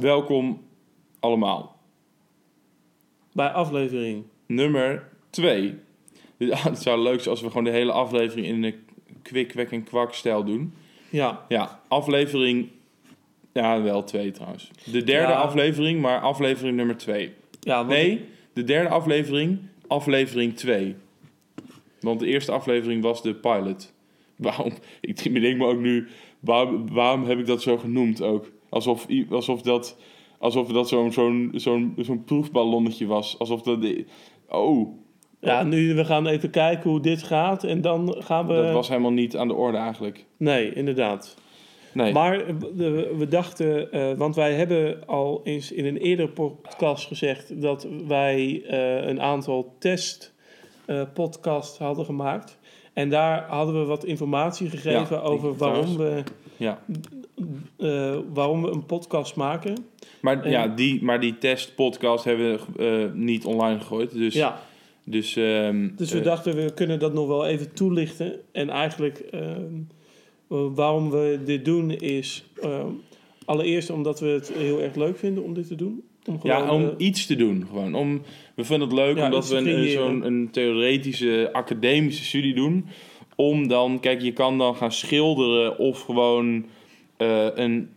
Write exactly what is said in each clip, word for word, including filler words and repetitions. Welkom allemaal. Bij aflevering nummer twee. Het zou leuk zijn als we gewoon de hele aflevering in een kwik, wek en kwak stijl doen. Ja. Ja, aflevering... Ja, wel twee trouwens. De derde ja. aflevering, maar aflevering nummer twee. Ja, nee, ik... de derde aflevering, aflevering twee. Want de eerste aflevering was de pilot. Waarom? Ik bedenk me ook nu... Waarom, waarom heb ik dat zo genoemd ook? Alsof, alsof dat, alsof dat zo'n, zo'n, zo'n, zo'n proefballonnetje was. Alsof dat... Oh... Ja, nu we gaan even kijken hoe dit gaat en dan gaan we... Dat was helemaal niet aan de orde eigenlijk. Nee, inderdaad. Nee. Maar we dachten, uh, want wij hebben al eens in een eerdere podcast gezegd... dat wij uh, een aantal testpodcasts uh, hadden gemaakt. En daar hadden we wat informatie gegeven ja, over waarom we, ja. uh, waarom we een podcast maken. Maar, en, ja, die, maar die testpodcast hebben we uh, niet online gegooid, dus... Ja. Dus, um, dus we uh, dachten, we kunnen dat nog wel even toelichten. En eigenlijk um, waarom we dit doen is... Um, allereerst omdat we het heel erg leuk vinden om dit te doen. Om gewoon, ja, om uh, iets te doen. Gewoon. Om, we vinden het leuk ja, omdat we een, zo'n een theoretische, academische studie doen. Om dan... Kijk, je kan dan gaan schilderen of gewoon uh, een,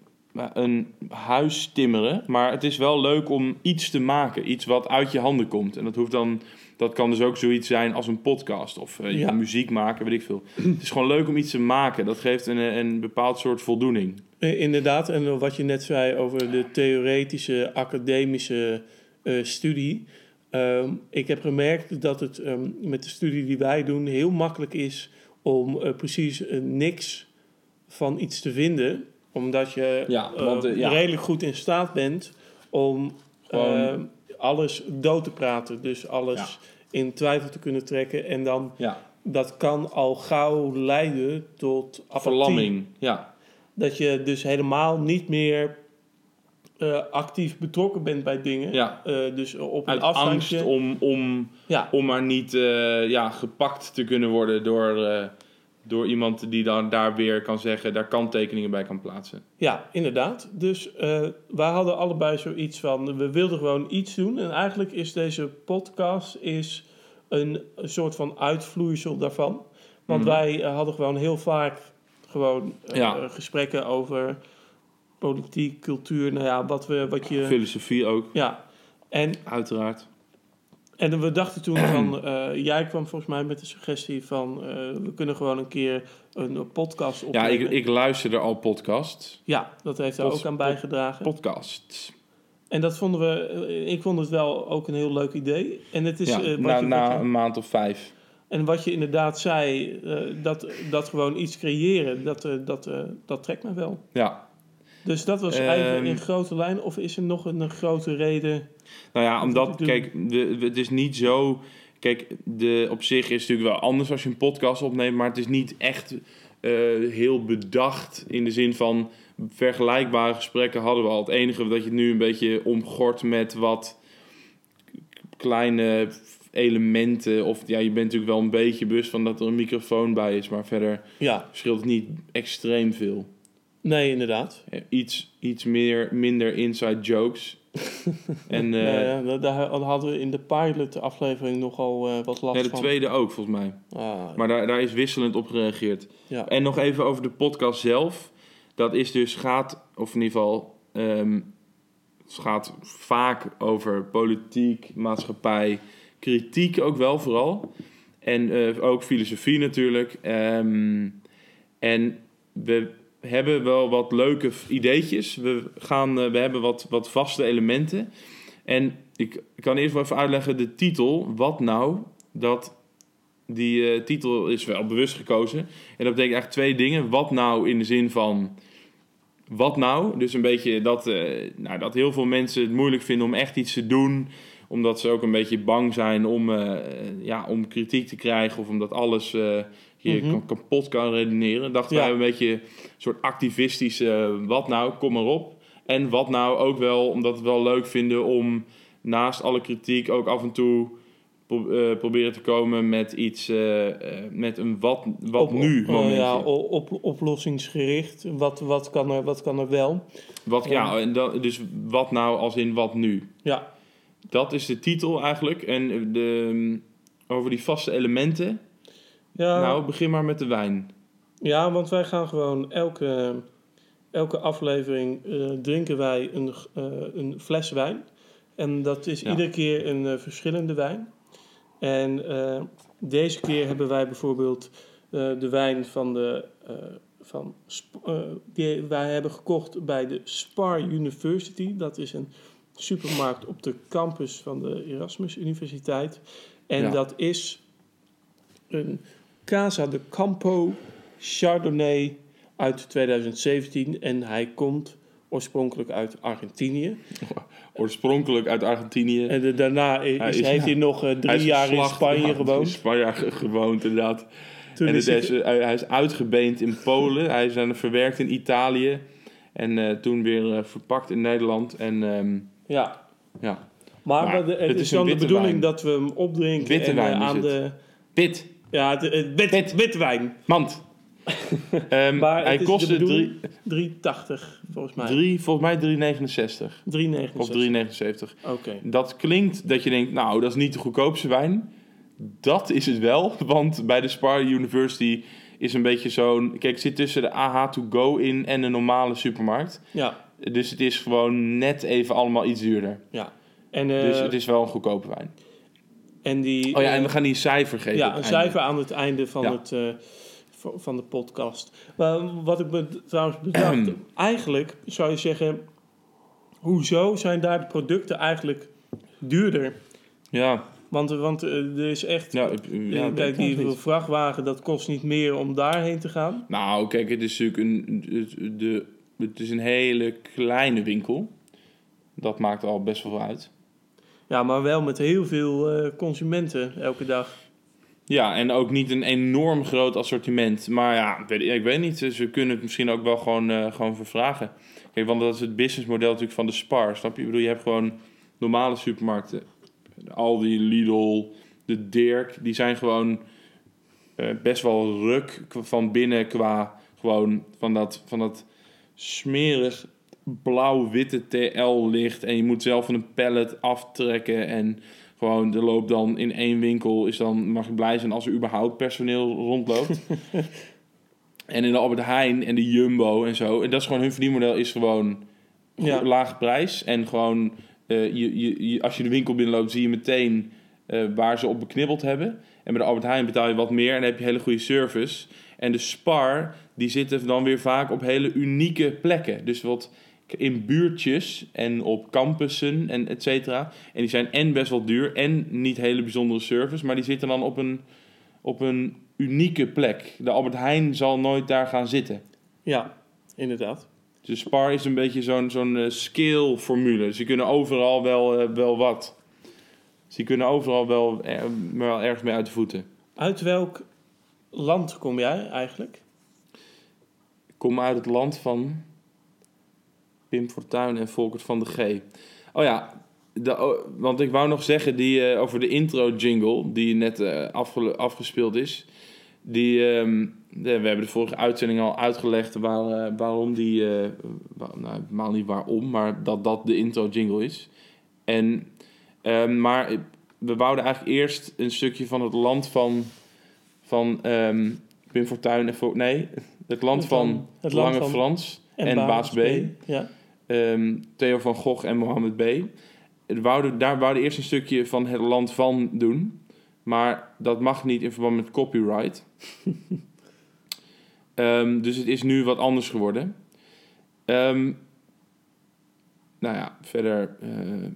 een huis timmeren. Maar het is wel leuk om iets te maken. Iets wat uit je handen komt. En dat hoeft dan... Dat kan dus ook zoiets zijn als een podcast of uh, ja. muziek maken, weet ik veel. Het is gewoon leuk om iets te maken. Dat geeft een, een bepaald soort voldoening. Inderdaad, en wat je net zei over de theoretische, academische uh, studie. Um, ik heb gemerkt dat het um, met de studie die wij doen heel makkelijk is om uh, precies uh, niks van iets te vinden. Omdat je ja, want, uh, uh, ja. redelijk goed in staat bent om... Uh, alles dood te praten, dus alles ja. in twijfel te kunnen trekken. En dan, ja. dat kan al gauw leiden tot apathie. Verlamming, ja. Dat je dus helemaal niet meer uh, actief betrokken bent bij dingen. Ja. Uh, dus op een afstandje. Uit angst om, om, ja. om maar niet uh, ja, gepakt te kunnen worden door, uh, door iemand die dan daar weer kan zeggen, daar kanttekeningen bij kan plaatsen. Ja, inderdaad. Dus uh, wij hadden allebei zoiets van, we wilden gewoon iets doen. En eigenlijk is deze podcast is een, een soort van uitvloeisel daarvan. Want mm. wij uh, hadden gewoon heel vaak gewoon uh, ja. gesprekken over politiek, cultuur, nou ja, wat we... Wat je, filosofie ook. Ja. En, uiteraard. En we dachten toen van, uh, jij kwam volgens mij met de suggestie van, uh, we kunnen gewoon een keer een podcast opnemen. Ja, ik, ik luisterde al podcasts. Ja, dat heeft daar Pod, ook aan bijgedragen. Podcasts. En dat vonden we, ik vond het wel ook een heel leuk idee. En het is ja, uh, na, je, na een maand of vijf. En wat je inderdaad zei, uh, dat, dat gewoon iets creëren, dat, uh, dat, uh, dat trekt me wel. Ja. Dus dat was eigenlijk in grote lijn. Of is er nog een, een grote reden? Nou ja, omdat, kijk, de, het is niet zo... Kijk, de, op zich is het natuurlijk wel anders als je een podcast opneemt. Maar het is niet echt uh, heel bedacht. In de zin van, vergelijkbare gesprekken hadden we al. Het enige dat je het nu een beetje omgort met wat kleine elementen. Of ja, je bent natuurlijk wel een beetje bewust van dat er een microfoon bij is. Maar verder ja. verschilt het niet extreem veel. Nee, inderdaad. Iets, iets meer, minder inside jokes. en, uh, ja, ja, daar hadden we in de pilot aflevering nogal uh, wat last van. Ja, de tweede van. Ook, volgens mij. Ah, maar daar, daar is wisselend op gereageerd. Ja. En nog even over de podcast zelf. Dat is dus gaat, of in ieder geval... Um, het gaat vaak over politiek, maatschappij, kritiek ook wel vooral. En uh, ook filosofie natuurlijk. Um, en we... We hebben wel wat leuke ideetjes. We, gaan, we hebben wat, wat vaste elementen. En ik kan eerst wel even uitleggen de titel. Wat nou? Dat die uh, titel is wel bewust gekozen. En dat betekent eigenlijk twee dingen. Wat nou in de zin van... Wat nou? Dus een beetje dat, uh, nou, dat heel veel mensen het moeilijk vinden om echt iets te doen. Omdat ze ook een beetje bang zijn om, uh, ja, om kritiek te krijgen. Of omdat alles... Uh, je mm-hmm. kapot kan redeneren. Dachten ja. wij een beetje een soort activistische uh, wat nou, kom maar op. En wat nou ook wel, omdat we het wel leuk vinden om naast alle kritiek ook af en toe pro- uh, proberen te komen met iets, uh, uh, met een wat, wat op, nu momentje. Uh, ja, op, oplossingsgericht. Wat, wat, kan er, wat kan er wel? Wat, ja, en dan, dus wat nou als in wat nu? Ja. Dat is de titel eigenlijk. En de, over die vaste elementen. Ja. Nou, begin maar met de wijn. Ja, want wij gaan gewoon elke, elke aflevering uh, drinken wij een, uh, een fles wijn. En dat is ja. iedere keer een uh, verschillende wijn. En uh, deze keer hebben wij bijvoorbeeld uh, de wijn van de... Uh, van sp- uh, die wij hebben gekocht bij de Spar University. Dat is een supermarkt op de campus van de Erasmus Universiteit. En ja. dat is een Casa de Campo Chardonnay uit twintig zeventien. En hij komt oorspronkelijk uit Argentinië. Oorspronkelijk uit Argentinië. En de, daarna is, hij is, heeft ja, hij nog uh, drie hij jaar in Spanje gewoond. In Spanje gewoond, inderdaad. Toen en is het, hij, is, hij is uitgebeend in Polen. Hij is dan verwerkt in Italië. En uh, toen weer uh, verpakt in Nederland. En, um, ja. ja. Maar, maar de, het, het is dan de bedoeling wijn. Dat we hem opdrinken. Witte en, wijn uh, aan de Wit. Ja, de, uh, wit, wit. wit wijn. Mand. um, maar hij kostte drie, drie tachtig volgens mij. Drie, volgens mij drie negenenzestig. drie negenenzestig. Of drie negenenzeventig. Oké. Okay. Dat klinkt dat je denkt, nou, dat is niet de goedkoopste wijn. Dat is het wel, want bij de Spar University is een beetje zo'n... Kijk, het zit tussen de A H to go in en een normale supermarkt. Ja. Dus het is gewoon net even allemaal iets duurder. Ja. En, uh, dus het is wel een goedkope wijn. En die... Oh ja, en uh, we gaan die cijfer geven. Ja, een cijfer aan het einde van, ja. het, uh, van de podcast. Maar wat ik me trouwens bedacht... eigenlijk zou je zeggen... Hoezo zijn daar de producten eigenlijk duurder? Ja. Want, want er is echt... Nou, ik, ja, kijk, die vrachtwagen, dat kost niet meer om daarheen te gaan. Nou, kijk, het is natuurlijk een, de, de, het is een hele kleine winkel. Dat maakt al best wel uit. Ja, maar wel met heel veel uh, consumenten elke dag. Ja, en ook niet een enorm groot assortiment. Maar ja, weet, ik weet niet. Ze kunnen het misschien ook wel gewoon, uh, gewoon vervragen. Kijk, want dat is het businessmodel natuurlijk van de Spar, snap je? Ik bedoel, je hebt gewoon normale supermarkten... De Aldi, Lidl, de Dirk, die zijn gewoon uh, best wel ruk van binnen qua gewoon van dat, van dat smerig blauw-witte T L-licht. En je moet zelf van een pallet aftrekken en gewoon er loopt dan in één winkel, is dan mag je blij zijn als er überhaupt personeel rondloopt. En in de Albert Heijn en de Jumbo en zo. En dat is gewoon hun verdienmodel is gewoon ja. laag prijs en gewoon... Uh, je, je, je, als je de winkel binnenloopt, zie je meteen uh, waar ze op beknibbeld hebben. En bij de Albert Heijn betaal je wat meer en dan heb je hele goede service. En de Spar, die zitten dan weer vaak op hele unieke plekken. Dus wat in buurtjes en op campussen en et cetera. En die zijn en best wel duur en niet hele bijzondere service. Maar die zitten dan op een, op een unieke plek. De Albert Heijn zal nooit daar gaan zitten. Ja, inderdaad. Dus Spar is een beetje zo'n, zo'n scale-formule. Dus die kunnen overal wel, wel wat. Dus die kunnen overal wel, er, wel ergens mee uit de voeten. Uit welk land kom jij eigenlijk? Ik kom uit het land van Pim Fortuyn en Volkert van de G. Oh ja, de, want ik wou nog zeggen die, uh, over de intro-jingle... die net uh, afge, afgespeeld is... Die, um, we hebben de vorige uitzending al uitgelegd waar, uh, waarom die... Uh, waar, nou, helemaal niet waarom, maar dat dat de intro-jingle is. En, um, maar we wouden eigenlijk eerst een stukje van het land van... van um, Pim Fortuyn en... Vo- nee, het land van, van het Lange land van Frans en, en Baas B. B. Ja. Um, Theo van Gogh en Mohammed B. Wouden, daar wouden we eerst een stukje van het land van doen... Maar dat mag niet in verband met copyright. um, dus het is nu wat anders geworden. Um, nou ja, verder... Uh...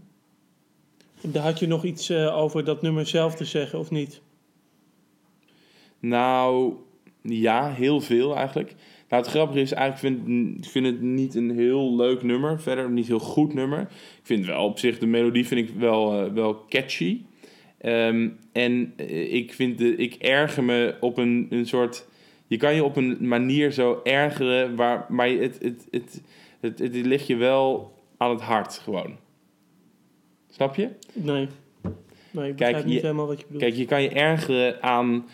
Daar had je nog iets uh, over dat nummer zelf te zeggen, of niet? Nou, ja, heel veel eigenlijk. Nou, het grappige is, eigenlijk vind ik vind het niet een heel leuk nummer. Verder niet een heel goed nummer. Ik vind wel op zich, de melodie vind ik wel, uh, wel catchy... Um, en ik vind de, ik erger me op een, een soort... Je kan je op een manier zo ergeren... Waar, maar het, het, het, het, het, het, het ligt je wel aan het hart gewoon. Snap je? Nee. Nee, ik begrijp kijk, niet je, helemaal wat je bedoelt. Kijk, je kan je ergeren aan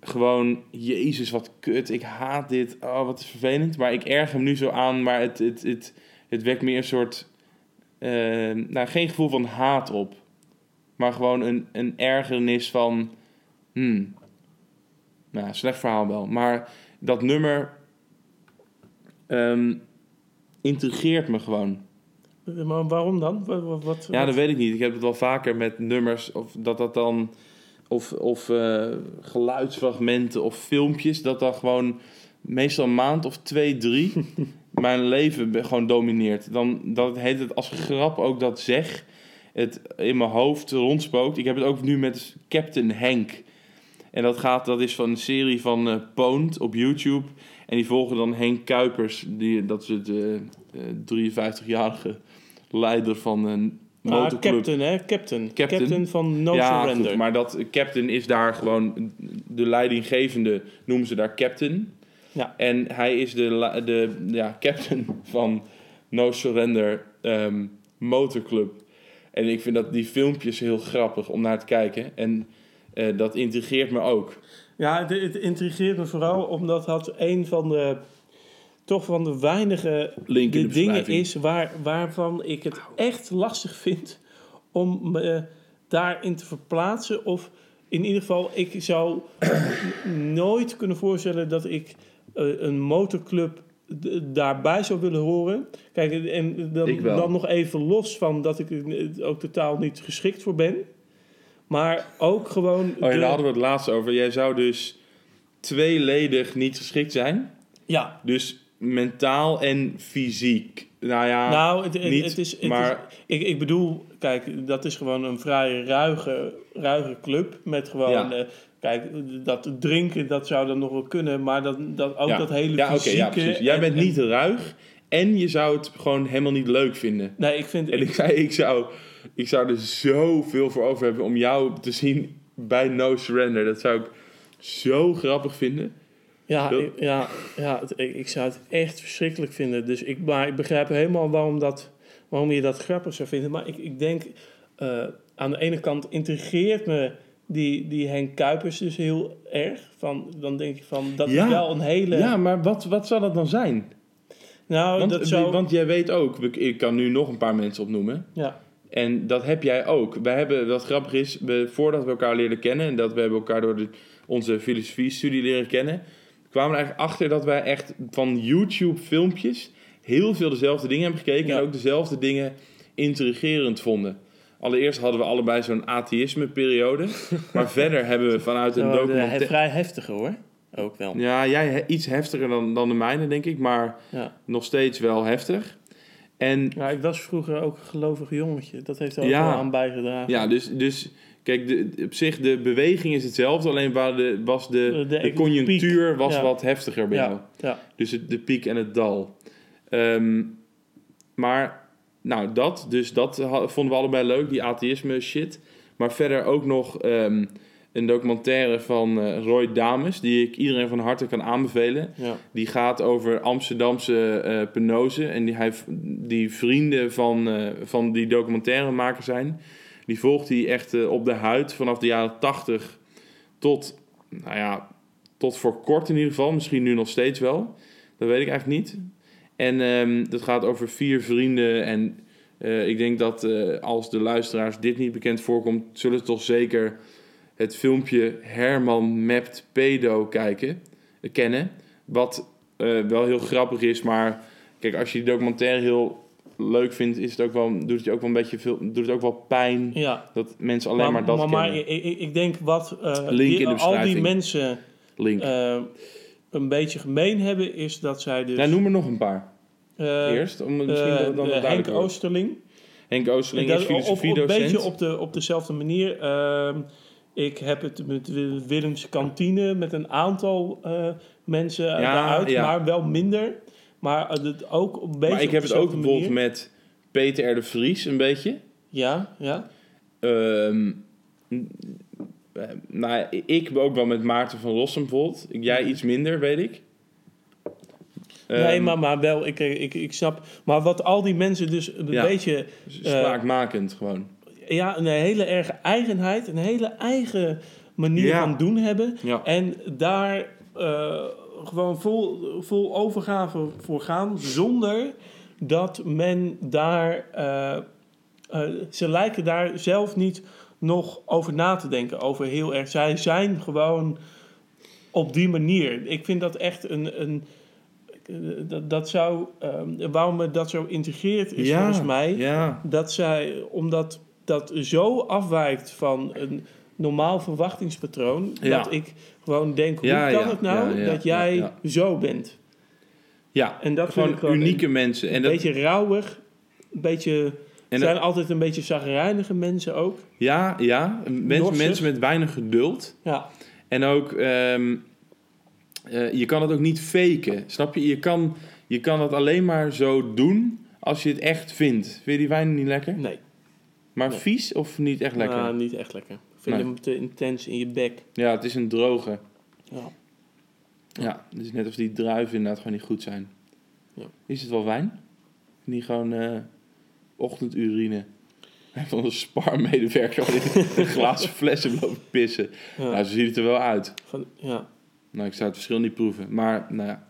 gewoon... Jezus, wat kut, ik haat dit. Oh, wat is vervelend. Maar ik erger hem nu zo aan, maar het, het, het, het wekt meer een soort... Uh, nou, geen gevoel van haat op. Maar gewoon een, een ergernis van... Hmm, nou, slecht verhaal wel. Maar dat nummer... Um, intrigeert me gewoon. Maar waarom dan? Wat, wat, ja, dat weet ik niet. Ik heb het wel vaker met nummers, of dat dat dan, of, of uh, geluidsfragmenten of filmpjes, dat dat gewoon meestal een maand of twee, drie mijn leven gewoon domineert. Dan dat heet het als grap ook dat zeg, het in mijn hoofd rondspookt. Ik heb het ook nu met Captain Henk. En dat gaat, dat is van een serie van uh, PowNed op YouTube. En die volgen dan Henk Kuipers, die, dat is de uh, drieënvijftigjarige leider van een motorclub. Ah, captain, hè? Captain. Captain, captain van No ja, Surrender. Goed, maar dat uh, captain is daar gewoon, de leidinggevende noemen ze daar captain. Ja. En hij is de, de ja, captain van No Surrender um, motorclub. En ik vind dat die filmpjes heel grappig om naar te kijken. En uh, dat intrigeert me ook. Ja, het, het intrigeert me vooral omdat dat een van de toch van de weinige de de dingen is waar, waarvan ik het echt lastig vind om me daarin te verplaatsen. Of in ieder geval, ik zou nooit kunnen voorstellen dat ik uh, een motorclub d- daarbij zou willen horen. Kijk, en dan, dan nog even los van dat ik er ook totaal niet geschikt voor ben. Maar ook gewoon... Oh, ja, de... daar hadden we het laatst over. Jij zou dus tweeledig niet geschikt zijn. Ja. Dus mentaal en fysiek. Nou ja, nou, het, niet, het is, het maar... Is, ik, ik bedoel, kijk, dat is gewoon een vrij ruige, ruige club. Met gewoon, ja. uh, kijk, dat drinken, dat zou dan nog wel kunnen. Maar dat, dat ook ja. dat hele ja, fysieke... Ja, okay, ja, precies. Jij en, bent en... niet ruig. En je zou het gewoon helemaal niet leuk vinden. Nee, ik vind... En ik zei, ik zou... Ik zou er zoveel voor over hebben om jou te zien bij No Surrender. Dat zou ik zo grappig vinden. Ja, dat... ik, ja, ja ik, ik zou het echt verschrikkelijk vinden. Dus ik, maar ik begrijp helemaal waarom, dat, waarom je dat grappig zou vinden. Maar ik, ik denk, uh, aan de ene kant intrigeert me die, die Henk Kuipers dus heel erg. Van, dan denk je van, dat ja, is wel een hele... Ja, maar wat, wat zou dat dan zijn? Nou, want, dat zou... want jij weet ook, ik kan nu nog een paar mensen opnoemen... Ja. En dat heb jij ook. Wij hebben, wat grappig is, we, voordat we elkaar leerden kennen... en dat we hebben elkaar door de, onze filosofie-studie leren kennen... kwamen we eigenlijk achter dat wij echt van YouTube-filmpjes... heel veel dezelfde dingen hebben gekeken... Ja. En ook dezelfde dingen intrigerend vonden. Allereerst hadden we allebei zo'n atheïsme-periode. Maar verder hebben we vanuit een documentaire... Vrij heftige hoor, ook wel. Ja, jij iets heftiger dan, dan de mijne, denk ik. Maar ja. nog steeds wel heftig. En, ja, ik was vroeger ook een gelovig jongetje. Dat heeft er ook ja, wel aan bijgedragen. Ja, dus, dus kijk, de, op zich de beweging is hetzelfde. Alleen waar de, was de, de, de conjunctuur piek, was ja. wat heftiger bij ja, jou. Ja. Dus het, de piek en het dal. Um, maar, nou dat, dus dat vonden we allebei leuk. Die atheïsme shit. Maar verder ook nog um, een documentaire van uh, Roy Dames. Die ik iedereen van harte kan aanbevelen. Ja. Die gaat over Amsterdamse uh, penose. En die hij... die vrienden van, uh, van die documentairemaker zijn. Die volgt hij echt uh, op de huid vanaf de jaren tachtig tot, nou ja, tot voor kort in ieder geval. Misschien nu nog steeds wel. Dat weet ik eigenlijk niet. En um, dat gaat over vier vrienden. En uh, ik denk dat uh, als de luisteraars dit niet bekend voorkomt... zullen ze toch zeker het filmpje Herman Mept Pedo kijken, uh, kennen. Wat uh, wel heel grappig is, maar... Kijk, als je die documentaire heel leuk vindt, is het ook wel, doet het je ook wel een beetje veel, doet het ook wel pijn ja. dat mensen alleen maar, maar dat maar, kennen. Maar ik, ik denk wat uh, Link die, in de al die mensen Link. Uh, een beetje gemeen hebben, is dat zij dus... Ja, noem er nog een paar. Uh, Eerst, om misschien uh, dat dan uh, Henk Oosterling. Henk Oosterling dat, is filosofiedocent. Of een beetje op, de, op dezelfde manier. Uh, ik heb het met Willems Kantine met een aantal uh, mensen ja, daaruit, ja. maar wel minder... Maar, het ook een beetje maar ik heb het ook bijvoorbeeld manier. Met Peter R. de Vries een beetje. Ja, ja. Um, nou, ik ook wel met Maarten van Rossum bijvoorbeeld. Jij iets minder, weet ik. Nee, um, maar, maar wel, ik, ik, ik snap. Maar wat al die mensen dus een ja, beetje... Smaakmakend uh, gewoon. ja, een hele erge eigenheid, een hele eigen manier ja. van doen hebben. Ja. En daar uh, gewoon vol, vol overgave voor gaan, zonder dat men daar... Uh, uh, ze lijken daar zelf niet nog over na te denken, over heel erg. Zij zijn gewoon op die manier. Ik vind dat echt een... een Dat, dat zou, um, waarom me dat zo integreert is ja, volgens mij, ja. dat zij, omdat dat zo afwijkt van een normaal verwachtingspatroon, ja. dat ik gewoon denk, hoe ja, kan ja, het nou ja, ja, dat jij ja, ja. zo bent? Ja, en dat gewoon, gewoon unieke een, mensen. En een dat, beetje rauwig, een beetje... Er zijn dat, altijd een beetje chagrijnige mensen ook. Ja, ja. Mensen, mensen met weinig geduld. Ja. En ook... Um, Uh, je kan het ook niet faken, snap je? Je kan, je kan dat alleen maar zo doen als je het echt vindt. Vind je die wijn niet lekker? Nee. Maar nee. vies of niet echt lekker? Nou, niet echt lekker. Ik vind nee. hem te intens in je bek. Ja, het is een droge. Ja. Ja, het is net als die druiven inderdaad gewoon niet goed zijn. Ja. Is het wel wijn? Niet gewoon uh, ochtendurine. En van een Spar-medewerker in een glazen fles hebben lopen pissen. Ja. Nou, zo ziet het er wel uit. Van, ja. Nou, ik zou het verschil niet proeven. Maar, nou ja.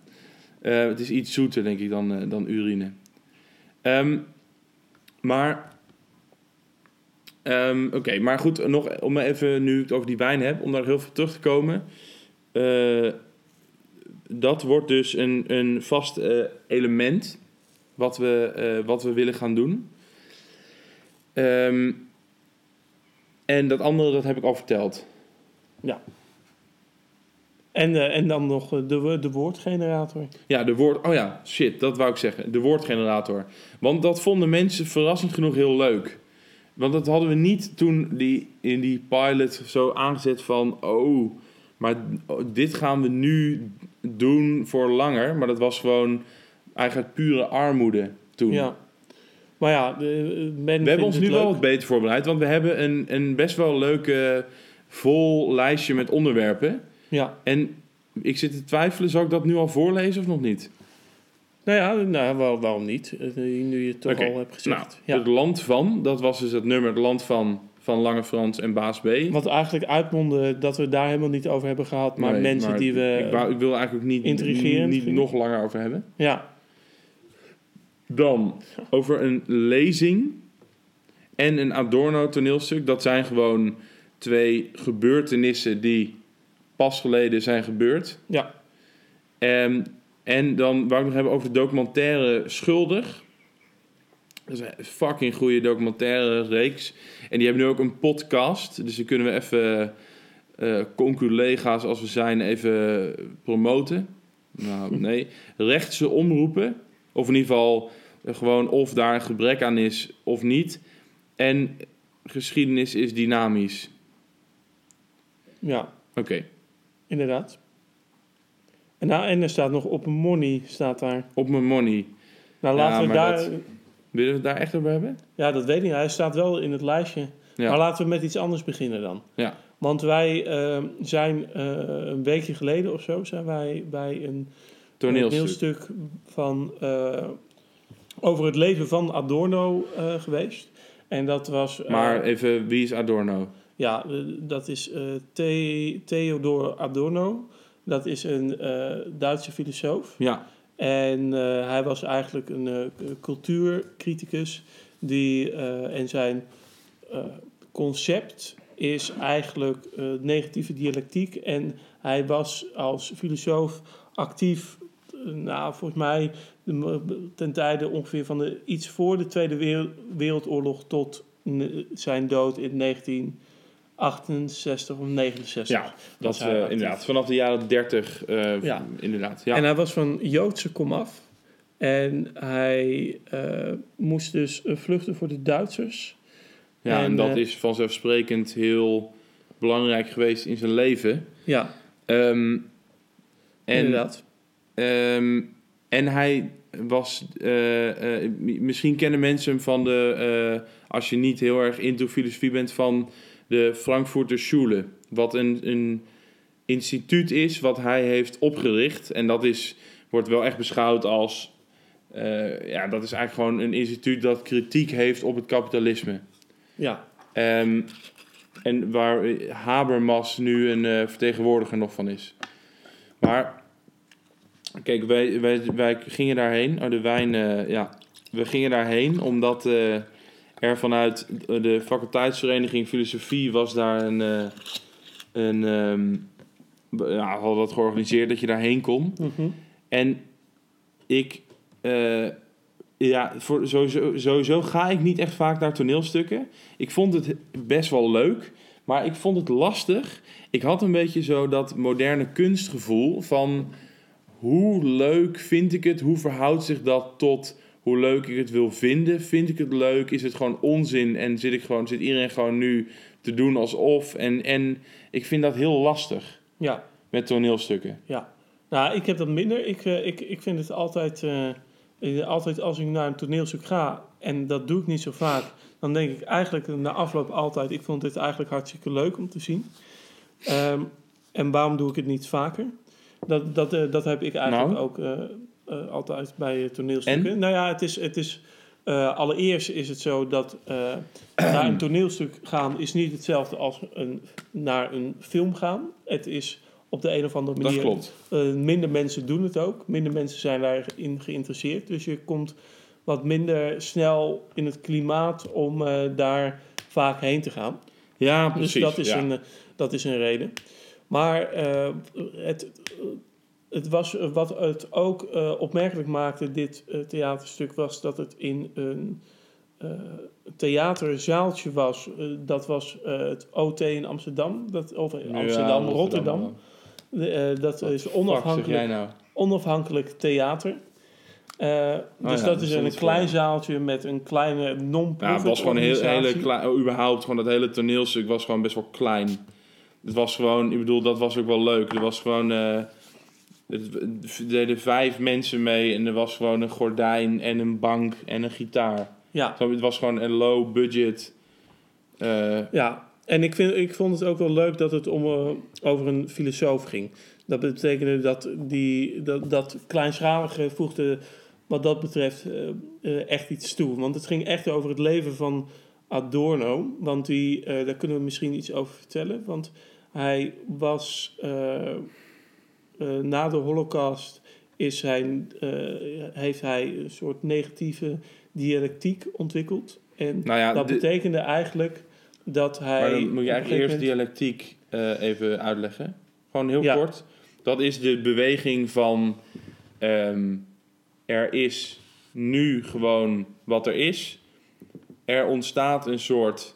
Uh, het is iets zoeter, denk ik, dan, uh, dan urine. Um, maar... Um, Oké, okay, maar goed. Nog, om even, nu ik het over die wijn heb... om daar heel veel terug te komen... Uh, dat wordt dus een, een vast uh, element... Wat we, uh, wat we willen gaan doen. Um, en dat andere, dat heb ik al verteld. Ja. En, uh, en dan nog de, de woordgenerator. Ja, de woord... Oh ja, shit, dat wou ik zeggen. De woordgenerator. Want dat vonden mensen verrassend genoeg heel leuk. Want dat hadden we niet toen die, in die pilot zo aangezet van... Oh, maar dit gaan we nu doen voor langer. Maar dat was gewoon eigenlijk pure armoede toen. Ja. Maar ja, men we hebben ons nu leuk. wel wat beter voorbereid. Want we hebben een, een best wel leuke vol lijstje met onderwerpen... Ja. En ik zit te twijfelen, zou ik dat nu al voorlezen of nog niet? Nou ja, nou, waar, waarom niet? Nu je het toch okay. al hebt gezegd. Nou, ja. Het land van, dat was dus het nummer, het land van, van Lange Frans en Baas B. Wat eigenlijk uitmondde dat we daar helemaal niet over hebben gehad, maar nee, mensen maar die we ik, wou, ik wil eigenlijk ook niet, intrigerend niet nog langer over hebben. Ja. Dan over een lezing en een Adorno toneelstuk. Dat zijn gewoon twee gebeurtenissen die... pas geleden zijn gebeurd. Ja. Um, en dan wou ik nog hebben over de documentaire Schuldig. Dat is een fucking goede documentaire reeks. En die hebben nu ook een podcast. Dus die kunnen we even uh, conculega's als we zijn even promoten. Nou, nee. Rechtse omroepen. Of in ieder geval uh, gewoon of daar een gebrek aan is of niet. En geschiedenis is dynamisch. Ja. Oké. Okay. Inderdaad. En, nou, en er staat nog op mijn money, staat daar. Op mijn money. Nou, laten ja, we daar... Dat... Wil je het daar echt over hebben? Ja, dat weet ik niet. Hij staat wel in het lijstje. Ja. Maar laten we met iets anders beginnen dan. Ja. Want wij uh, zijn uh, een weekje geleden of zo... zijn wij bij een toneelstuk, toneelstuk van, uh, over het leven van Adorno uh, geweest. En dat was... Uh, maar even, wie is Adorno? Ja, dat is uh, The- Theodor Adorno. Dat is een uh, Duitse filosoof. Ja. En uh, hij was eigenlijk een uh, cultuurcriticus. Die, uh, en zijn uh, concept is eigenlijk uh, negatieve dialectiek. En hij was als filosoof actief, uh, nou, volgens mij ten tijde ongeveer van de, iets voor de Tweede Wereldoorlog tot ne- zijn dood in negentien... achtenzestig of negenenzestig. Ja, dat uh, inderdaad. Vanaf de jaren dertig, uh, ja. inderdaad. Ja. En hij was van Joodse komaf. En hij uh, moest dus vluchten voor de Duitsers. Ja, en, en dat uh, is vanzelfsprekend heel belangrijk geweest in zijn leven. Ja, um, en, inderdaad. Um, en hij was... Uh, uh, misschien kennen mensen hem van de... Uh, als je niet heel erg into filosofie bent van... de Frankfurter Schule, wat een, een instituut is wat hij heeft opgericht. En dat is, wordt wel echt beschouwd als... Uh, ja, dat is eigenlijk gewoon een instituut dat kritiek heeft op het kapitalisme. Ja. Um, en waar Habermas nu een uh, vertegenwoordiger nog van is. Maar kijk, wij, wij, wij gingen daarheen. Oh, de wijn, uh, ja. We gingen daarheen omdat uh, er vanuit de faculteitsvereniging filosofie was daar een... Uh, een um, ja, we hadden dat georganiseerd dat je daarheen kon. Mm-hmm. En ik... Uh, ja, voor, sowieso, sowieso ga ik niet echt vaak naar toneelstukken. Ik vond het best wel leuk, maar ik vond het lastig. Ik had een beetje zo dat moderne kunstgevoel van... hoe leuk vind ik het? Hoe verhoudt zich dat tot hoe leuk ik het wil vinden? Vind ik het leuk? Is het gewoon onzin? En zit, ik gewoon, zit iedereen gewoon nu te doen alsof? En, en ik vind dat heel lastig. Ja. Met toneelstukken. Ja. Nou, ik heb dat minder. Ik, uh, ik, ik vind het altijd... Uh... Altijd als ik naar een toneelstuk ga, en dat doe ik niet zo vaak, dan denk ik eigenlijk na afloop altijd, ik vond dit eigenlijk hartstikke leuk om te zien. Um, en waarom doe ik het niet vaker? Dat, dat, uh, dat heb ik eigenlijk nou. ook uh, uh, altijd bij toneelstukken. En? Nou ja, het is, het is, uh, allereerst is het zo dat uh, naar een toneelstuk gaan is niet hetzelfde als een, naar een film gaan. Het is... Op de een of andere manier. Dat klopt. Uh, minder mensen doen het ook. Minder mensen zijn daarin geïnteresseerd. Dus je komt wat minder snel in het klimaat om uh, daar vaak heen te gaan. Ja, precies. Dus dat is, ja. een, uh, dat is een reden. Maar uh, het, uh, het was, uh, wat het ook uh, opmerkelijk maakte, dit uh, theaterstuk, was dat het in een uh, theaterzaaltje was. Uh, dat was uh, het O T in Amsterdam. Dat, of in Amsterdam-Rotterdam. Ja, De, uh, dat Wat is onafhankelijk, nou? onafhankelijk theater. Uh, oh, dus ja, dat is een klein zaaltje met een kleine non-profit ja, het was gewoon heel, hele klein, überhaupt gewoon dat hele toneelstuk was gewoon best wel klein. Het was gewoon, ik bedoel, dat was ook wel leuk. Er was gewoon, uh, er deden vijf mensen mee en er was gewoon een gordijn en een bank en een gitaar. Ja. Zo, het was gewoon een low budget. Uh, ja. En ik, vind, ik vond het ook wel leuk dat het om, uh, over een filosoof ging. Dat betekende dat die, dat, dat kleinschalige voegde wat dat betreft uh, uh, echt iets toe. Want het ging echt over het leven van Adorno. Want die, uh, daar kunnen we misschien iets over vertellen. Want hij was uh, uh, na de Holocaust is hij, uh, heeft hij een soort negatieve dialectiek ontwikkeld. En nou ja, dat de... betekende eigenlijk... Dat hij maar dan moet je eigenlijk eerst dialectiek uh, even uitleggen. Gewoon heel ja. kort. Dat is de beweging van... Um, er is nu gewoon wat er is. Er ontstaat een soort...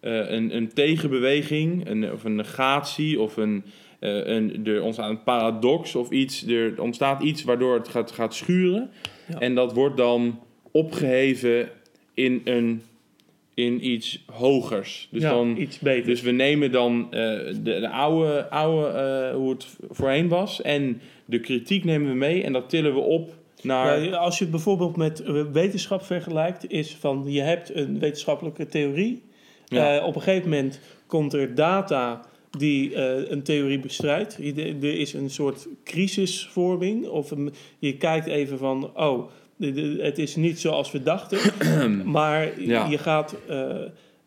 Uh, een, een tegenbeweging. Een, of een negatie. Of een, uh, een, er ontstaat een paradox of iets. Er ontstaat iets waardoor het gaat, gaat schuren. Ja. En dat wordt dan opgeheven in een... in iets hogers. Dus, ja, dan, iets beter. Dus we nemen dan uh, de, de oude, oude uh, hoe het voorheen was... en de kritiek nemen we mee en dat tillen we op naar... Ja, als je het bijvoorbeeld met wetenschap vergelijkt... is van je hebt een wetenschappelijke theorie. Ja. Uh, op een gegeven moment komt er data die uh, een theorie bestrijdt. Er is een soort crisisvorming. Of een, je kijkt even van... oh. Het is niet zoals we dachten, maar ja. je gaat... Uh,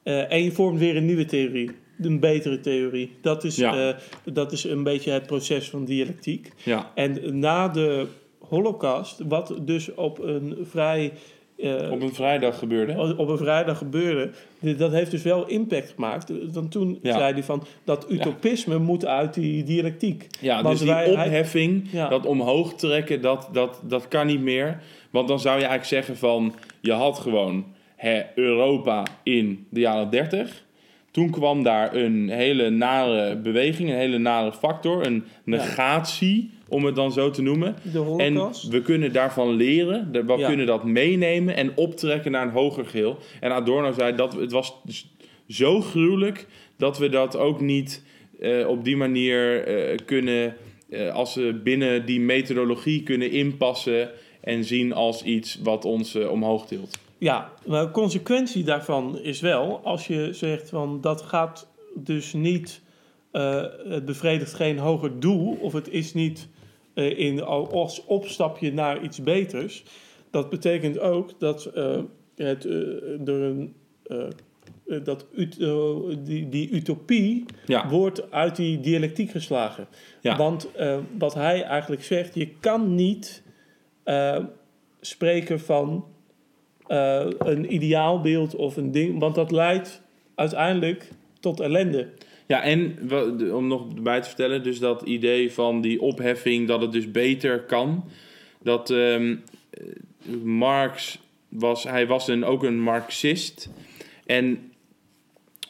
uh, en je vormt weer een nieuwe theorie, een betere theorie. Dat is, ja. uh, dat is een beetje het proces van dialectiek. Ja. En na de Holocaust, wat dus op een vrij... Uh, op een vrijdag gebeurde. Op een vrijdag gebeurde. Dat heeft dus wel impact gemaakt. Want toen ja. zei hij van... dat utopisme ja. moet uit die dialectiek. Ja, want dus die wij, opheffing, hij, ja. dat omhoog trekken... Dat, dat, dat kan niet meer. Want dan zou je eigenlijk zeggen van... je had gewoon hè, Europa in de jaren dertig. Toen kwam daar een hele nare beweging... een hele nare factor. Een negatie... Ja. Om het dan zo te noemen. En we kunnen daarvan leren. We ja. kunnen dat meenemen en optrekken naar een hoger geheel. En Adorno zei dat het was zo gruwelijk... dat we dat ook niet uh, op die manier uh, kunnen... Uh, als we binnen die methodologie kunnen inpassen... en zien als iets wat ons uh, omhoog tilt. Ja, maar de consequentie daarvan is wel... als je zegt van dat gaat dus niet... Uh, het bevredigt geen hoger doel... of het is niet... Uh, in, als opstapje naar iets beters. Dat betekent ook dat uh, het uh, door een uh, dat, uh, die, die utopie ja. wordt uit die dialectiek geslagen. Ja. Want uh, wat hij eigenlijk zegt, je kan niet uh, spreken van uh, een ideaalbeeld of een ding, want dat leidt uiteindelijk tot ellende. Ja, en om nog bij te vertellen, dus dat idee van die opheffing, dat het dus beter kan, dat um, Marx was, hij was een, ook een Marxist, en,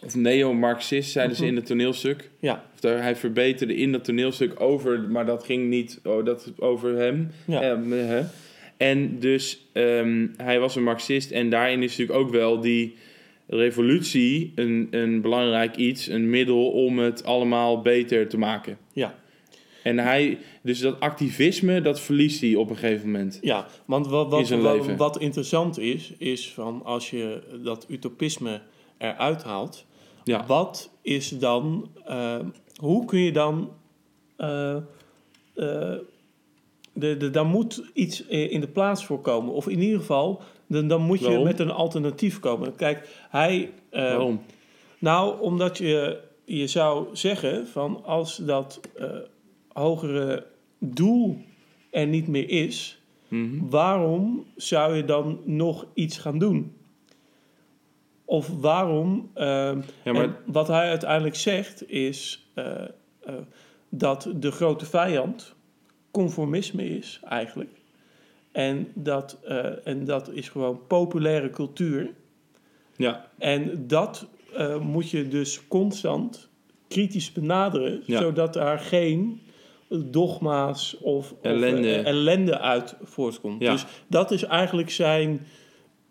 of neo-Marxist, zeiden mm-hmm. ze in het toneelstuk. Ja. Of daar, hij verbeterde in dat toneelstuk over, maar dat ging niet oh, dat, over hem. Ja. Um, he. En dus, um, hij was een Marxist, en daarin is natuurlijk ook wel die revolutie een, een belangrijk iets, een middel om het allemaal beter te maken. Ja. En hij, dus dat activisme, dat verliest hij op een gegeven moment. Ja, want wat, wat, in wat, wat interessant is, is van als je dat utopisme eruit haalt, ja. wat is dan, uh, hoe kun je dan, uh, uh, de, de, daar moet iets in de plaats voor komen, of in ieder geval. Dan, dan moet je Waarom? met een alternatief komen. Kijk, hij... Uh, Waarom? Nou, omdat je, je zou zeggen van als dat uh, hogere doel er niet meer is, mm-hmm. waarom zou je dan nog iets gaan doen? Of waarom... Uh, ja, maar... Wat hij uiteindelijk zegt is uh, uh, dat de grote vijand conformisme is eigenlijk. En dat, uh, en dat is gewoon populaire cultuur. Ja. En dat uh, moet je dus constant kritisch benaderen. Ja. Zodat daar geen dogma's of ellende, of, uh, ellende uit voortkomt. Ja. Dus dat is eigenlijk zijn...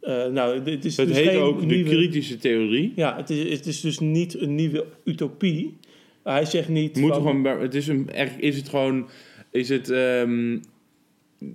Uh, nou, het is het dus heet geen ook nieuwe, de kritische theorie. Ja, het is, het is dus niet een nieuwe utopie. Hij zegt niet... Moet van, gewoon, het is, een, is het gewoon... Is het... Um,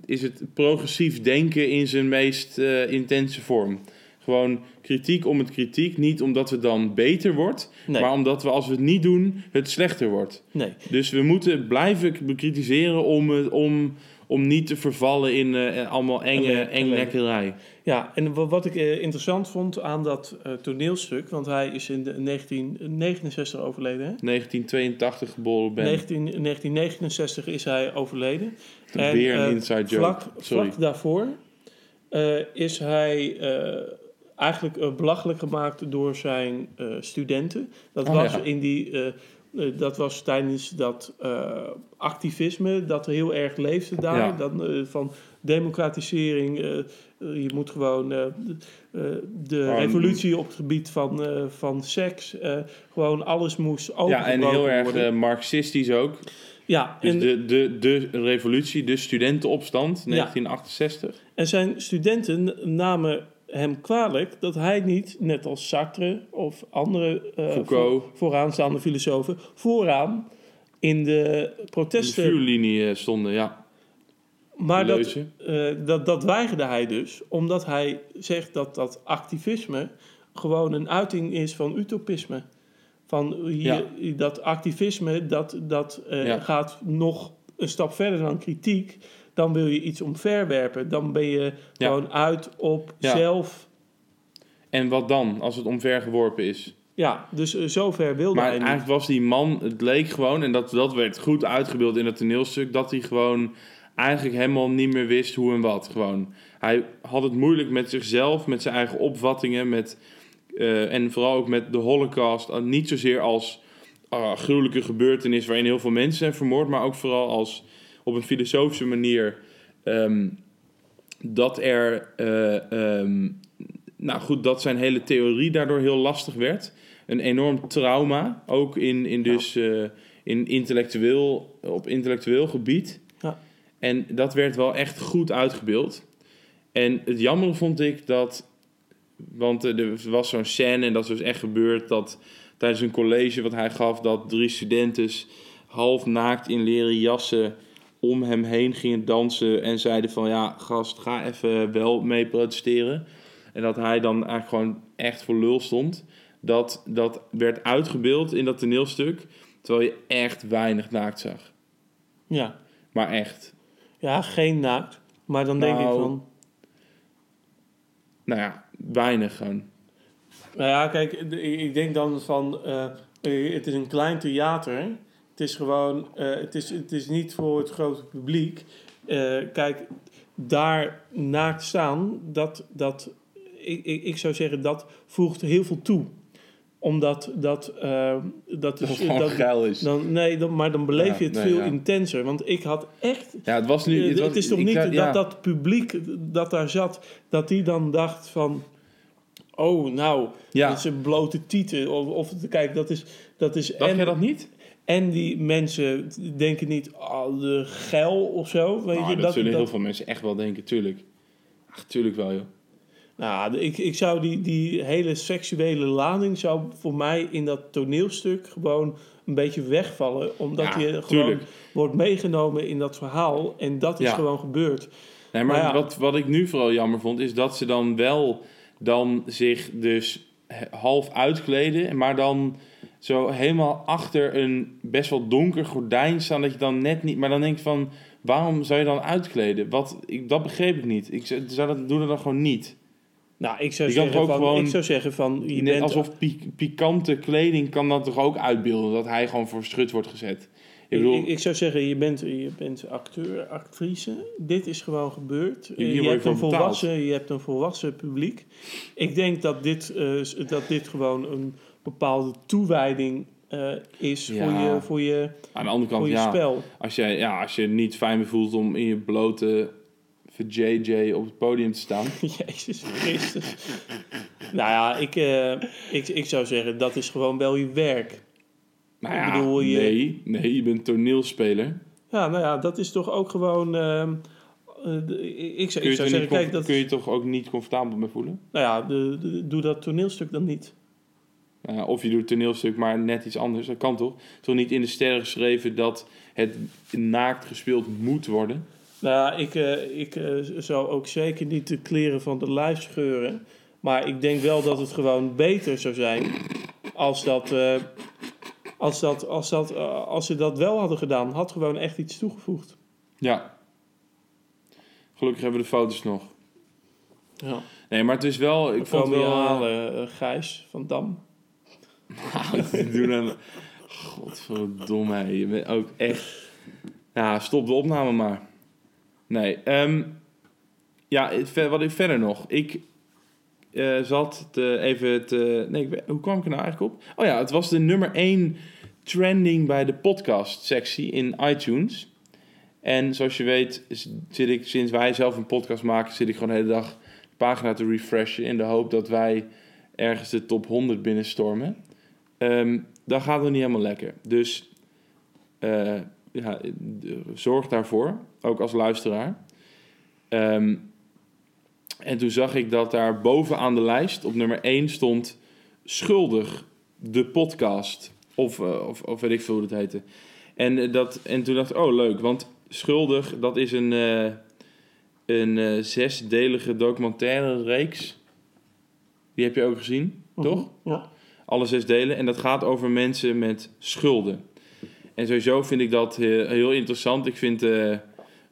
is het progressief denken in zijn meest uh, intense vorm. Gewoon kritiek om het kritiek. Niet omdat het dan beter wordt. Nee. Maar omdat we als we het niet doen, het slechter wordt. Nee. Dus we moeten blijven bekritiseren om, om, om niet te vervallen in uh, allemaal enge, nee, eng nee. lekkerij. Ja, en wat ik uh, interessant vond aan dat uh, toneelstuk... want hij is in de negentien negenenzestig overleden, hè? negentien tweeëntachtig geboren ben. negentien negenenzestig is hij overleden. En, weer een uh, inside joke. Vlak, Sorry. vlak daarvoor uh, is hij uh, eigenlijk uh, belachelijk gemaakt door zijn uh, studenten. Dat, oh, was ja. in die, uh, uh, dat was tijdens dat uh, activisme dat heel erg leefde daar. Ja. Dan, uh, van democratisering, uh, uh, je moet gewoon uh, uh, de um, revolutie op het gebied van, uh, van seks. Uh, gewoon alles moest opengebroken worden. Ja, en heel erg uh, marxistisch ook. Ja, dus en, de, de, de revolutie, de studentenopstand, negentien achtenzestig. Ja. En zijn studenten namen hem kwalijk dat hij niet, net als Sartre of andere uh, voor, vooraanstaande filosofen, vooraan in de protesten... De vuurlinie stonden, ja. Maar dat, uh, dat, dat weigerde hij dus, omdat hij zegt dat dat activisme gewoon een uiting is van utopisme. Van hier, ja. dat activisme, dat, dat uh, ja. gaat nog een stap verder dan kritiek. Dan wil je iets omverwerpen. Dan ben je ja. gewoon uit op ja. zelf. En wat dan, als het omvergeworpen is? Ja, dus uh, zover wilde maar hij Maar eigenlijk was die man, het leek gewoon... en dat, dat werd goed uitgebeeld in dat toneelstuk... dat hij gewoon eigenlijk helemaal niet meer wist hoe en wat. Gewoon. Hij had het moeilijk met zichzelf, met zijn eigen opvattingen... met Uh, en vooral ook met de Holocaust, uh, niet zozeer als uh, gruwelijke gebeurtenis waarin heel veel mensen zijn vermoord, maar ook vooral als op een filosofische manier um, dat er, uh, um, nou goed, dat zijn hele theorie daardoor heel lastig werd. Een enorm trauma, ook in, in dus uh, in intellectueel, op intellectueel gebied. Ja. En dat werd wel echt goed uitgebeeld. En het jammer vond ik dat. Want er was zo'n scène, en dat is dus echt gebeurd... dat tijdens een college wat hij gaf... dat drie studenten half naakt in leren jassen... om hem heen gingen dansen... en zeiden van, ja, gast, ga even wel mee protesteren. En dat hij dan eigenlijk gewoon echt voor lul stond. Dat, dat werd uitgebeeld in dat toneelstuk... terwijl je echt weinig naakt zag. Ja. Maar echt. Ja, geen naakt. Maar dan nou, denk ik van... Nou ja... Weinig gewoon. Nou ja, kijk, ik denk dan van... Uh, het is een klein theater. Het is gewoon... Uh, het, is, het is niet voor het grote publiek. Uh, kijk, daar naakt staan... Dat, dat, ik, ik, ik zou zeggen, dat voegt heel veel toe. Omdat dat... Uh, dat is, dat dat, geil is. Dan, nee, dan, maar dan beleef ja, je het nee, veel ja. intenser. Want ik had echt... Ja, het was nu... Het, was, het is toch niet ga, dat ja. dat publiek dat daar zat... Dat die dan dacht van... Oh, nou, ja. dat is een blote tieten. Of, of kijk, dat is... Dat is dacht en, jij dat niet? En die mensen denken niet... Oh, de geil of zo. Weet nou, je, dat, dat zullen dat, heel veel mensen echt wel denken, tuurlijk. Ach, tuurlijk wel, joh. Nou, ik, ik zou die, die hele seksuele lading... zou voor mij in dat toneelstuk gewoon een beetje wegvallen. Omdat ja, je gewoon tuurlijk. wordt meegenomen in dat verhaal. En dat is ja. gewoon gebeurd. Nee, maar, maar ja. wat, wat ik nu vooral jammer vond... is dat ze dan wel... dan zich dus half uitkleden, maar dan zo helemaal achter een best wel donker gordijn staan, dat je dan net niet... Maar dan denk ik van, waarom zou je dan uitkleden? Wat, ik, dat begreep ik niet. Ik zou dat doen dan gewoon niet. Nou, ik zou, je zeggen, ook van, gewoon, ik zou zeggen van... Je net bent, alsof pik, pikante kleding kan dat toch ook uitbeelden, dat hij gewoon voor schut wordt gezet. Ik, bedoel, ik, ik zou zeggen, je bent, je bent acteur, actrice. Dit is gewoon gebeurd. Je, je, je, hebt een volwassen, je hebt een volwassen publiek. Ik denk dat dit, uh, dat dit gewoon een bepaalde toewijding uh, is ja. voor je, voor je, Aan de andere kant, voor je ja, spel. Als je, ja, als je niet fijn voelt om in je blote J J op het podium te staan. Jezus Christus. Nou ja, ik, uh, ik, ik zou zeggen, dat is gewoon wel je werk. Nou ja, bedoel, je... Nee, nee, je bent toneelspeler. Ja, nou ja, dat is toch ook gewoon... Uh, uh, ik zou, ik zou zeggen, kijk, dat... Kun je toch ook niet comfortabel mee voelen? Nou ja, de, de, doe dat toneelstuk dan niet. Nou ja, of je doet toneelstuk, maar net iets anders. Dat kan toch? Toch niet in de sterren geschreven dat het naakt gespeeld moet worden? Nou ja, ik, uh, ik uh, zou ook zeker niet de kleren van de lijf scheuren. Maar ik denk wel dat het gewoon beter zou zijn als dat... Uh, Als, dat, als, dat, als ze dat wel hadden gedaan, had gewoon echt iets toegevoegd. Ja. Gelukkig hebben we de foto's nog. Ja. Nee, maar het is wel... Ik vond wel halen, uh, Gijs van Dam. Nou, die doen dan... Godverdomme, hé. Je bent ook echt... Nou, stop de opname maar. Nee. Um, ja, wat ik verder nog... Ik... Uh, zat te, even te... Nee, ik, hoe kwam ik er nou eigenlijk op? Oh ja, het was de nummer één trending bij de podcast-sectie in iTunes. En zoals je weet, zit ik, sinds wij zelf een podcast maken... zit ik gewoon de hele dag de pagina te refreshen... in de hoop dat wij ergens de top honderd binnenstormen. Um, dat gaat nog niet helemaal lekker. Dus uh, ja, zorg daarvoor, ook als luisteraar... Um, En toen zag ik dat daar bovenaan de lijst op nummer één stond... Schuldig, de podcast. Of, uh, of, of weet ik veel hoe dat heette. En, dat, en toen dacht ik, oh leuk, want Schuldig, dat is een, uh, een uh, zesdelige documentaire reeks. Die heb je ook gezien, uh-huh. toch? Ja. Alle zes delen. En dat gaat over mensen met schulden. En sowieso vind ik dat heel, heel interessant. Ik vind... Uh,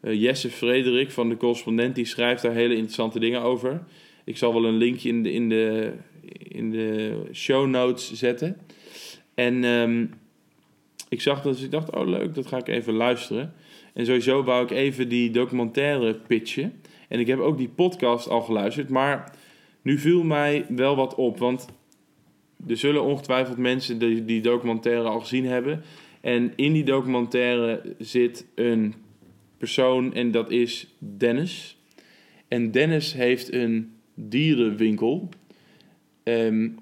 Uh, Jesse Frederik van De Correspondent, die schrijft daar hele interessante dingen over. Ik zal wel een linkje in de, in de, in de show notes zetten. En um, ik zag dat, dus ik dacht, oh leuk, dat ga ik even luisteren. En sowieso wou ik even die documentaire pitchen. En ik heb ook die podcast al geluisterd, maar nu viel mij wel wat op. Want er zullen ongetwijfeld mensen die, die documentaire al gezien hebben. En in die documentaire zit een... persoon en dat is Dennis. En Dennis heeft een dierenwinkel. Um,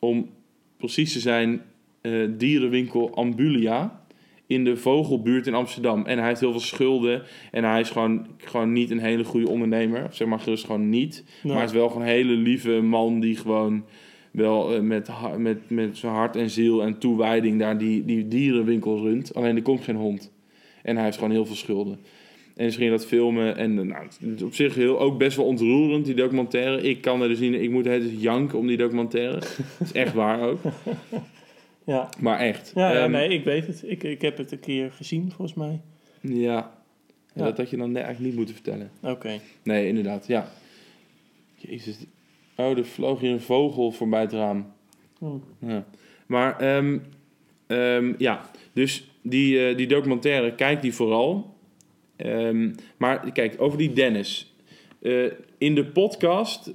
om precies te zijn, uh, dierenwinkel Ambulia in de Vogelbuurt in Amsterdam. En hij heeft heel veel schulden en hij is gewoon, gewoon niet een hele goede ondernemer. Zeg maar gerust gewoon niet. Nee. Maar hij is wel gewoon een hele lieve man die gewoon wel uh, met, met, met zijn hart en ziel en toewijding daar die, die dierenwinkel runt. Alleen er komt geen hond. En hij heeft gewoon heel veel schulden. En ze gingen dat filmen. En nou, op zich heel, ook best wel ontroerend, die documentaire. Ik kan er dus niet... Ik moet het dus janken om die documentaire. Dat is echt waar ook. Ja. Maar echt. Ja, um, nee, ik weet het. Ik, ik heb het een keer gezien, volgens mij. Ja. ja. Dat had je dan eigenlijk niet moeten vertellen. Oké. Okay. Nee, inderdaad. Ja. Jezus. Oh, er vloog hier een vogel voorbij het raam. Oh. Ja. Maar, um, um, ja, dus die, uh, die documentaire, kijk die vooral. Um, maar kijk, over die Dennis. Uh, in de podcast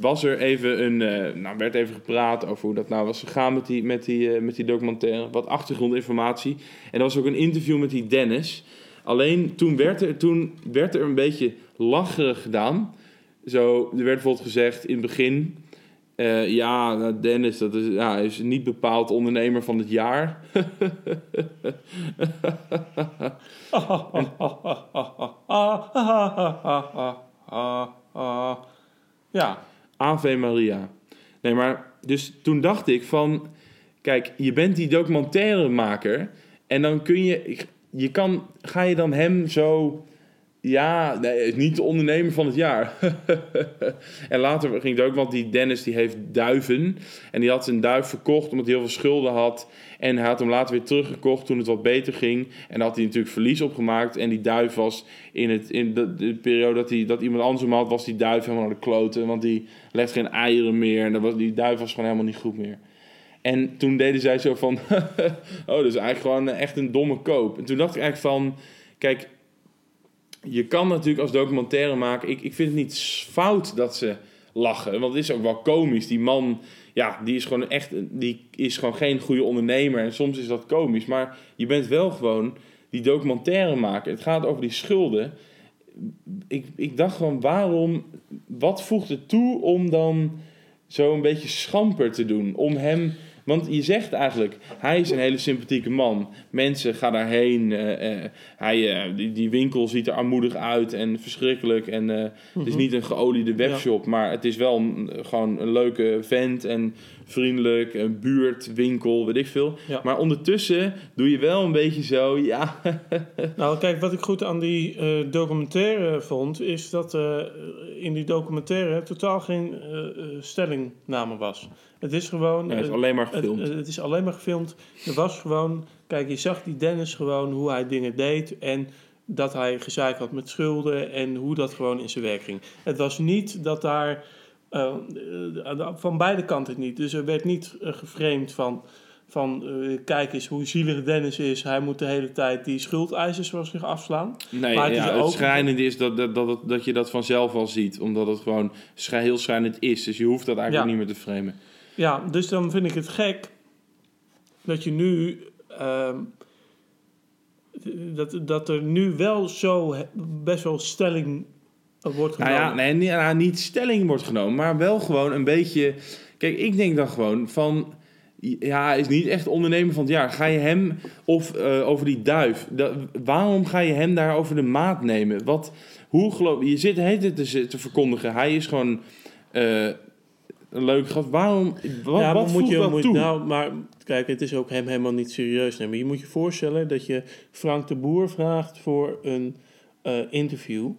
was er even een, uh, nou, werd even gepraat over hoe dat nou was gegaan met die, met die, uh, met die documentaire. Wat achtergrondinformatie. En er was ook een interview met die Dennis. Alleen toen werd er, toen werd er een beetje lacherig gedaan. Zo, er werd bijvoorbeeld gezegd in het begin... Uh, ja, Dennis, dat is, ja, is niet bepaald ondernemer van het jaar. Ja. Ave Maria. Nee, maar dus toen dacht ik van... Kijk, je bent die documentairemaker... En dan kun je... Je kan... Ga je dan hem zo... Ja, nee, niet de ondernemer van het jaar. En later ging het ook, want die Dennis die heeft duiven. En die had zijn duif verkocht omdat hij heel veel schulden had. En hij had hem later weer teruggekocht toen het wat beter ging. En daar had hij natuurlijk verlies op gemaakt. En die duif was in, het, in de, de periode dat, hij, dat iemand anders hem had, was die duif helemaal naar de kloten. Want die legde geen eieren meer. En dat was, die duif was gewoon helemaal niet goed meer. En toen deden zij zo van... oh, dat is eigenlijk gewoon echt een domme koop. En toen dacht ik eigenlijk van... Kijk... Je kan natuurlijk als documentaire maken... Ik, ik vind het niet fout dat ze lachen. Want het is ook wel komisch. Die man, ja, die is gewoon echt... Die is gewoon geen goede ondernemer. En soms is dat komisch. Maar je bent wel gewoon die documentaire maken. Het gaat over die schulden. Ik, ik dacht gewoon, waarom... Wat voegt het toe om dan zo een beetje schamper te doen? Om hem... Want je zegt eigenlijk, hij is een hele sympathieke man. Mensen gaan daarheen. Uh, uh, hij, uh, die, die winkel ziet er armoedig uit en verschrikkelijk. En, uh, mm-hmm. Het is niet een geoliede webshop, ja. Maar het is wel een, gewoon een leuke vent en vriendelijk. Een buurt, winkel, weet ik veel. Ja. Maar ondertussen doe je wel een beetje zo, ja. Nou, kijk, wat ik goed aan die uh, documentaire vond... is dat uh, in die documentaire totaal geen uh, stellingname was... Het is gewoon... Ja, het is alleen maar gefilmd. Het, het is alleen maar gefilmd. Er was gewoon... Kijk, je zag die Dennis gewoon hoe hij dingen deed... en dat hij gezeik had met schulden... en hoe dat gewoon in zijn werk ging. Het was niet dat daar... Uh, van beide kanten niet. Dus er werd niet uh, geframed van... van uh, kijk eens hoe zielig Dennis is... hij moet de hele tijd die schuldeisers zoals zich afslaan. Nee, maar het, ja, is het ook... schrijnende is dat, dat, dat, dat je dat vanzelf al ziet... omdat het gewoon schrij- heel schrijnend is. Dus je hoeft dat eigenlijk ja. niet meer te framen. Ja, dus dan vind ik het gek dat je nu uh, dat, dat er nu wel zo he, best wel stelling wordt genomen. Nou ja, nee, niet, nou, niet stelling wordt genomen, maar wel gewoon een beetje. Kijk, ik denk dan gewoon van, ja, hij is niet echt ondernemer van het jaar. Ga je hem of uh, over die duif? Dat, waarom ga je hem daar over de maat nemen? Wat? Hoe geloof je? Zit heet het te, te verkondigen? Hij is gewoon. Uh, Een leuke gast. Waarom? Wat, ja, wat moet je dat moet, toe? Nou, maar kijk, het is ook hem helemaal niet serieus nemen. Je moet je voorstellen dat je Frank de Boer vraagt voor een uh, interview.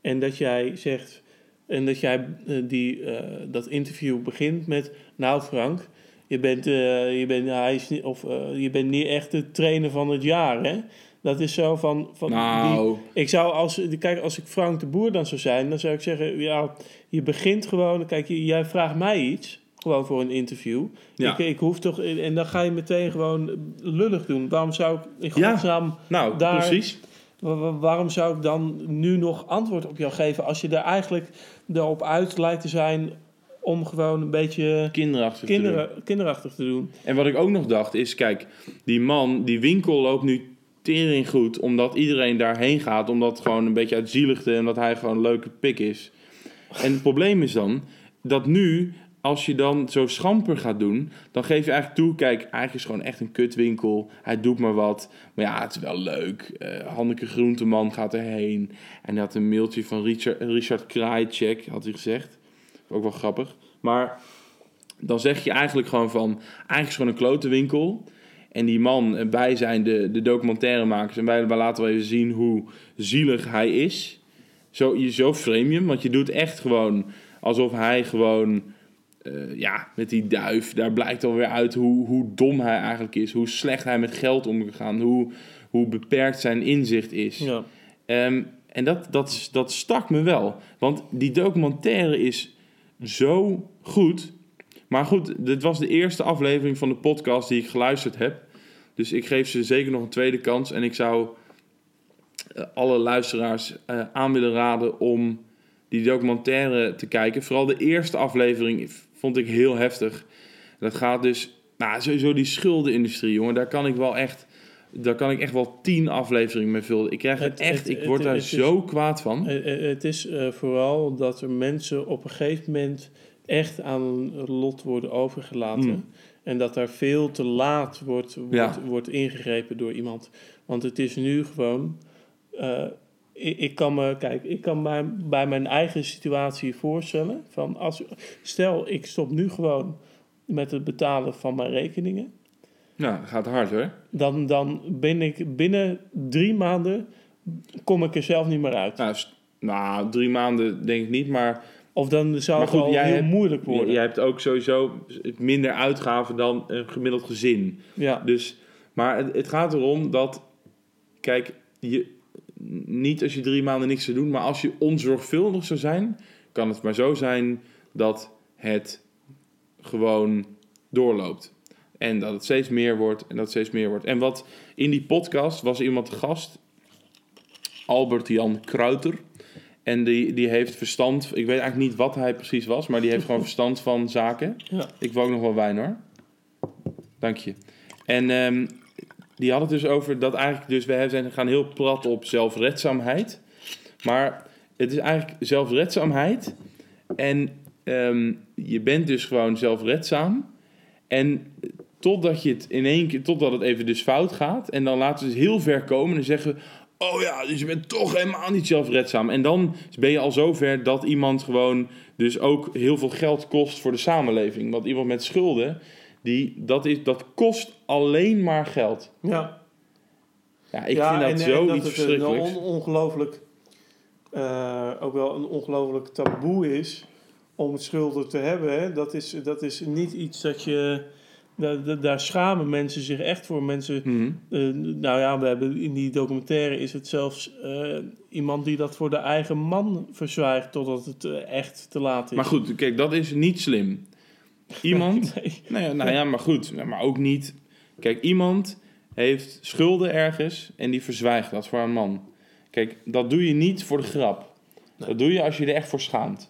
En dat jij zegt... En dat jij uh, die, uh, dat interview begint met... Nou Frank, je bent, uh, je bent, hij is niet, of, uh, je bent niet echt de trainer van het jaar, hè? Dat is zo van... van nou. Die, ik zou als... Kijk, als ik Frank de Boer dan zou zijn... dan zou ik zeggen... ja, je begint gewoon... Kijk, jij vraagt mij iets... gewoon voor een interview. Ja. Ik, ik hoef toch... En dan ga je meteen gewoon lullig doen. Waarom zou ik in godsnaam ja. nou, daar... precies. Waar, waarom zou ik dan nu nog antwoord op jou geven... als je daar eigenlijk erop uit lijkt te zijn... om gewoon een beetje... Kinderachtig, kinder, te kinderachtig te doen. En wat ik ook nog dacht is... Kijk, die man... Die winkel loopt nu... tering goed, omdat iedereen daarheen gaat, omdat het gewoon een beetje uit zieligte en dat hij gewoon een leuke pik is. En het probleem is dan dat nu, als je dan zo schamper gaat doen, dan geef je eigenlijk toe, kijk, eigenlijk is het gewoon echt een kutwinkel. Hij doet maar wat, maar ja, het is wel leuk. Uh, Hanneke Groenteman gaat erheen en hij had een mailtje van Richard, Richard Krajicek, had hij gezegd. Ook wel grappig. Maar dan zeg je eigenlijk gewoon van, eigenlijk is het gewoon een klote winkel. En die man, wij zijn de, de documentairemakers... en wij, wij laten wel even zien hoe zielig hij is. Zo, je, zo frame je hem, want je doet echt gewoon... alsof hij gewoon... Uh, ja, met die duif... daar blijkt alweer uit hoe, hoe dom hij eigenlijk is... hoe slecht hij met geld omgegaan... hoe, hoe beperkt zijn inzicht is. Ja. Um, en dat, dat, dat stak me wel. Want die documentaire is zo goed. Maar goed, dit was de eerste aflevering van de podcast die ik geluisterd heb. Dus ik geef ze zeker nog een tweede kans. En ik zou alle luisteraars uh, aan willen raden om die documentaire te kijken. Vooral de eerste aflevering vond ik heel heftig. Dat gaat dus, nou, sowieso die schuldenindustrie, jongen. Daar kan ik wel echt, daar kan ik echt wel tien afleveringen mee vullen. Ik krijg het, het echt, het, ik word het, daar het zo is, kwaad van. Het is uh, vooral dat er mensen op een gegeven moment echt aan een lot worden overgelaten. Mm. En dat daar veel te laat wordt, wordt, ja. wordt ingegrepen door iemand. Want het is nu gewoon... Uh, ik, ik kan me, kijk, ik kan mij, bij mijn eigen situatie voorstellen... Van als, stel, ik stop nu gewoon met het betalen van mijn rekeningen. Nou, dat gaat hard, hoor. Dan, dan ben ik binnen drie maanden... kom ik er zelf niet meer uit. Nou, st- nou drie maanden denk ik niet, maar... Of dan zou het al heel hebt, moeilijk worden. Jij, jij hebt ook sowieso minder uitgaven dan een gemiddeld gezin. Ja. Dus, maar het, het gaat erom dat... Kijk, je, niet als je drie maanden niks te doen... maar als je onzorgvuldig zou zijn... kan het maar zo zijn dat het gewoon doorloopt. En dat het steeds meer wordt en dat het steeds meer wordt. En wat in die podcast was iemand te gast... Albert Jan Kruiter... En die, die heeft verstand... Ik weet eigenlijk niet wat hij precies was... maar die heeft gewoon verstand van zaken. Ja. Ik wou ook nog wel wijn, hoor. Dank je. En um, die had het dus over dat eigenlijk... Dus we zijn gaan heel plat op zelfredzaamheid. Maar het is eigenlijk zelfredzaamheid. En um, je bent dus gewoon zelfredzaam. En totdat, je het in één keer, totdat het even dus fout gaat... en dan laten we het heel ver komen en zeggen... Oh ja, dus je bent toch helemaal niet zelfredzaam. En dan ben je al zover dat iemand gewoon dus ook heel veel geld kost voor de samenleving. Want iemand met schulden, die, dat, is, dat kost alleen maar geld. Ja. Ja, ik ja, vind dat en, zo en dat iets het verschrikkelijks. Een on- ongelooflijk, uh, ook wel een ongelooflijk taboe is om het schulden te hebben. Hè? Dat is, dat is niet iets dat je... Daar schamen mensen zich echt voor. Mensen, mm-hmm. uh, nou ja, we hebben in die documentaire is het zelfs uh, iemand die dat voor de eigen man verzwijgt totdat het uh, echt te laat is. Maar goed, kijk, dat is niet slim. Iemand, nee. nou, nou ja, maar goed, maar ook niet. Kijk, iemand heeft schulden ergens en die verzwijgt dat voor een man. Kijk, dat doe je niet voor de grap. Nee. Dat doe je als je er echt voor schaamt.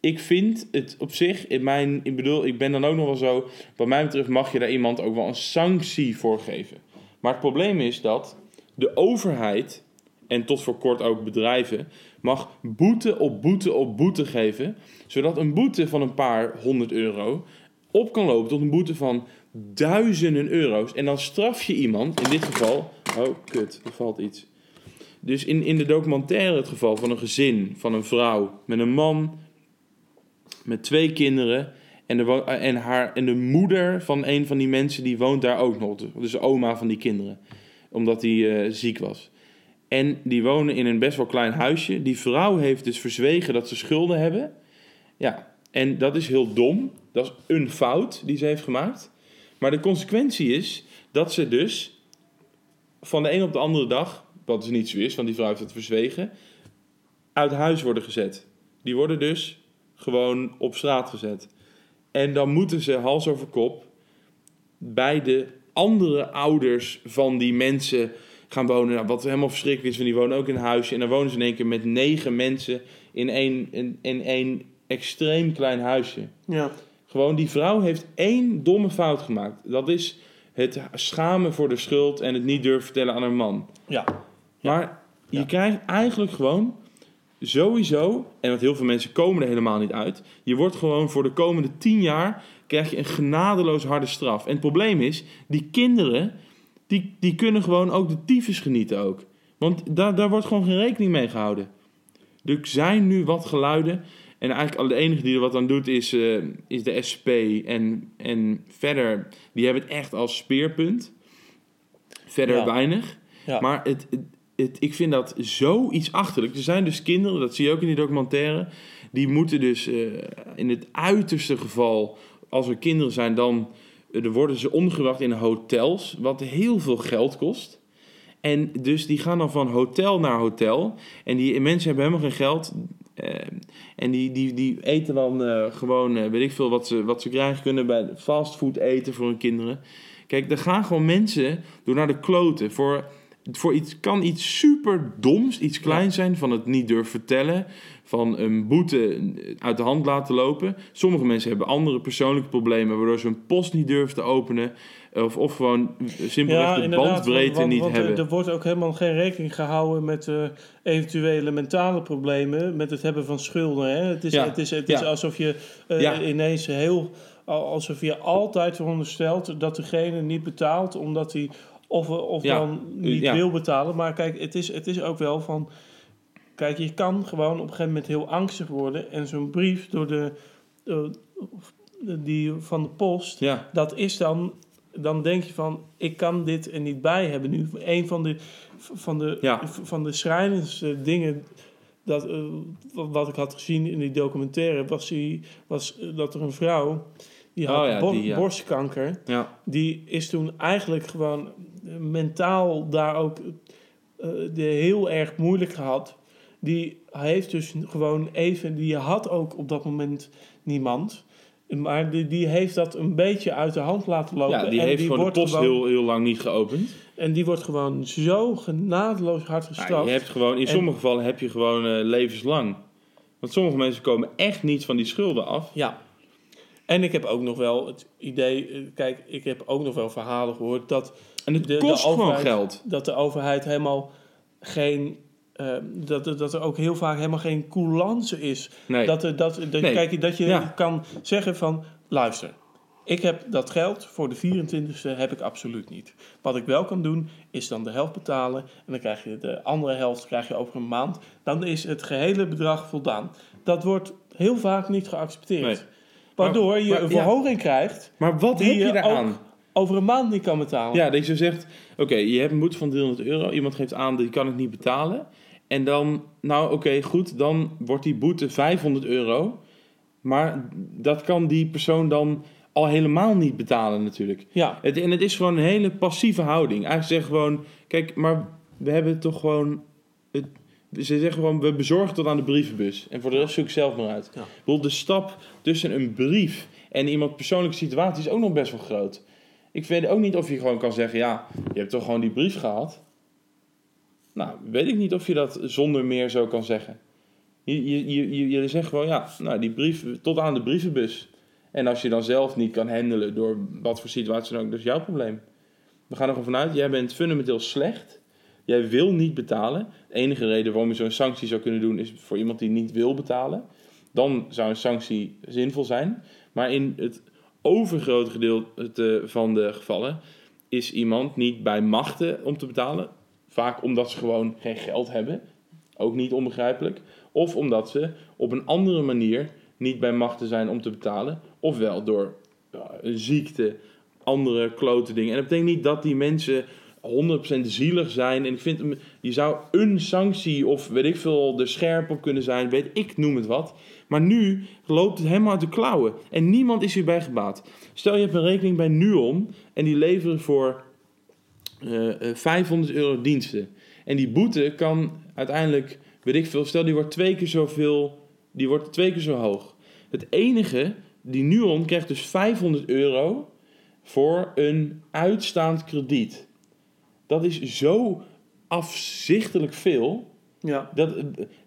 Ik vind het op zich, in mijn, ik bedoel, ik ben dan ook nog wel zo... Wat mij betreft mag je daar iemand ook wel een sanctie voor geven. Maar het probleem is dat de overheid, en tot voor kort ook bedrijven... mag boete op boete op boete geven... zodat een boete van een paar honderd euro op kan lopen tot een boete van duizenden euro's. En dan straf je iemand, in dit geval... Oh, kut, er valt iets. Dus in, in de documentaire het geval van een gezin, van een vrouw met een man... Met twee kinderen. En de, wo- en, haar, en de moeder van een van die mensen... die woont daar ook nog. Dus de oma van die kinderen. Omdat die uh, ziek was. En die wonen in een best wel klein huisje. Die vrouw heeft dus verzwegen dat ze schulden hebben. Ja. En dat is heel dom. Dat is een fout die ze heeft gemaakt. Maar de consequentie is... dat ze dus... van de een op de andere dag... wat dus niet zo is, want die vrouw heeft het verzwegen... uit huis worden gezet. Die worden dus... gewoon op straat gezet. En dan moeten ze hals over kop... bij de andere ouders van die mensen gaan wonen. Nou, wat helemaal verschrikkelijk is... want die wonen ook in een huisje. En dan wonen ze in één keer met negen mensen... in één, in, in één extreem klein huisje. Ja. Gewoon, die vrouw heeft één domme fout gemaakt. Dat is het schamen voor de schuld... en het niet durven vertellen aan haar man. Ja. Maar ja. je ja. krijgt eigenlijk gewoon... Sowieso, en want heel veel mensen komen er helemaal niet uit... je wordt gewoon voor de komende tien jaar... krijg je een genadeloos harde straf. En het probleem is, die kinderen... die, die kunnen gewoon ook de tyfus genieten ook. Want daar, daar wordt gewoon geen rekening mee gehouden. Er zijn nu wat geluiden... en eigenlijk de enige die er wat aan doet is, uh, is de S P. En, en verder, die hebben het echt als speerpunt. Verder ja. weinig. Ja. Maar het... het Het, ik vind dat zoiets achterlijk. Er zijn dus kinderen, dat zie je ook in die documentaire... die moeten dus uh, in het uiterste geval... als er kinderen zijn, dan, uh, dan worden ze omgebracht in hotels... wat heel veel geld kost. En dus die gaan dan van hotel naar hotel. En die mensen hebben helemaal geen geld... Uh, en En die, die, die eten dan uh, gewoon, uh, weet ik veel, wat ze, wat ze krijgen kunnen bij fastfood eten voor hun kinderen. Kijk, er gaan gewoon mensen door naar de kloten. Voor, voor iets kan iets super doms, iets kleins zijn, van het niet durven vertellen, van een boete uit de hand laten lopen. Sommige mensen hebben andere persoonlijke problemen, waardoor ze hun post niet durven te openen. Of, of gewoon simpelweg ja, de bandbreedte want, niet want, hebben. Er wordt ook helemaal geen rekening gehouden met uh, eventuele mentale problemen, met het hebben van schulden. Hè? Het is, ja. het is, het is ja. alsof je uh, ja. ineens heel... alsof je altijd veronderstelt dat degene niet betaalt, omdat hij of, of ja. dan niet ja. wil betalen. Maar kijk, het is, het is ook wel van... Kijk, je kan gewoon op een gegeven moment heel angstig worden. En zo'n brief door de, uh, die van de post, ja. dat is dan... Dan denk je van, ik kan dit er niet bij hebben nu. Een van de, van de, ja. van de schrijnendste dingen dat, uh, wat ik had gezien in die documentaire... was, die, was dat er een vrouw, die had oh ja, bor- die, ja. borstkanker... Ja. Die is toen eigenlijk gewoon mentaal daar ook uh, de heel erg moeilijk gehad. Die heeft dus gewoon even... Die had ook op dat moment niemand... Maar die, die heeft dat een beetje uit de hand laten lopen. Ja, die en heeft die gewoon de post gewoon, heel, heel lang niet geopend. En die wordt gewoon zo genadeloos hard gestraft. Ja, je hebt gewoon, in en, sommige gevallen heb je gewoon uh, levenslang. Want sommige mensen komen echt niet van die schulden af. Ja. En ik heb ook nog wel het idee... Kijk, ik heb ook nog wel verhalen gehoord dat... En het de, kost de overheid, gewoon geld. Dat de overheid helemaal geen... Uh, dat, dat er ook heel vaak helemaal geen coulance is. Nee. Dat, dat, dat, nee. Kijk, dat je ja. kan zeggen van... Luister, ik heb dat geld voor de vierentwintigste heb ik absoluut niet. Wat ik wel kan doen, is dan de helft betalen. En dan krijg je de andere helft krijg je over een maand. Dan is het gehele bedrag voldaan. Dat wordt heel vaak niet geaccepteerd. Nee. Waardoor maar, je maar, een verhoging ja. krijgt... Maar wat heb je daaraan? Over een maand niet kan betalen. Ja, dat je zegt... Oké, okay, je hebt een boete van driehonderd euro. Iemand geeft aan, die kan ik niet betalen... En dan, nou oké, okay, goed, dan wordt die boete vijfhonderd euro. Maar dat kan die persoon dan al helemaal niet betalen natuurlijk. Ja. Het, en het is gewoon een hele passieve houding. Eigenlijk zeggen gewoon, kijk, maar we hebben toch gewoon... Het, ze zeggen gewoon, we bezorgen tot aan de brievenbus. En voor de rest zoek ik zelf maar uit. Ja. Ik bedoel, de stap tussen een brief en iemand persoonlijke situatie is ook nog best wel groot. Ik weet ook niet of je gewoon kan zeggen, ja, je hebt toch gewoon die brief gehad. Nou, weet ik niet of je dat zonder meer zo kan zeggen. Je, je, je, je zegt gewoon, ja, nou, die brief tot aan de brievenbus. En als je dan zelf niet kan handelen door wat voor situatie dan ook, dat is jouw probleem. We gaan er gewoon vanuit, jij bent fundamenteel slecht. Jij wil niet betalen. De enige reden waarom je zo'n sanctie zou kunnen doen is voor iemand die niet wil betalen. Dan zou een sanctie zinvol zijn. Maar in het overgrote gedeelte van de gevallen is iemand niet bij machten om te betalen... Vaak omdat ze gewoon geen geld hebben. Ook niet onbegrijpelijk. Of omdat ze op een andere manier niet bij machten zijn om te betalen. Ofwel door ja, een ziekte, andere klote dingen. En dat betekent niet dat die mensen honderd procent zielig zijn. En ik vind, je zou een sanctie of weet ik veel er scherp op kunnen zijn. Weet ik, noem het wat. Maar nu loopt het helemaal uit de klauwen. En niemand is hierbij gebaat. Stel je hebt een rekening bij Nuon en die leveren voor... Uh, vijfhonderd euro diensten. En die boete kan uiteindelijk, weet ik veel, stel die wordt twee keer zoveel, die wordt twee keer zo hoog. Het enige, die Nuon krijgt dus vijfhonderd euro voor een uitstaand krediet. Dat is zo afzichtelijk veel. Ja. Dat,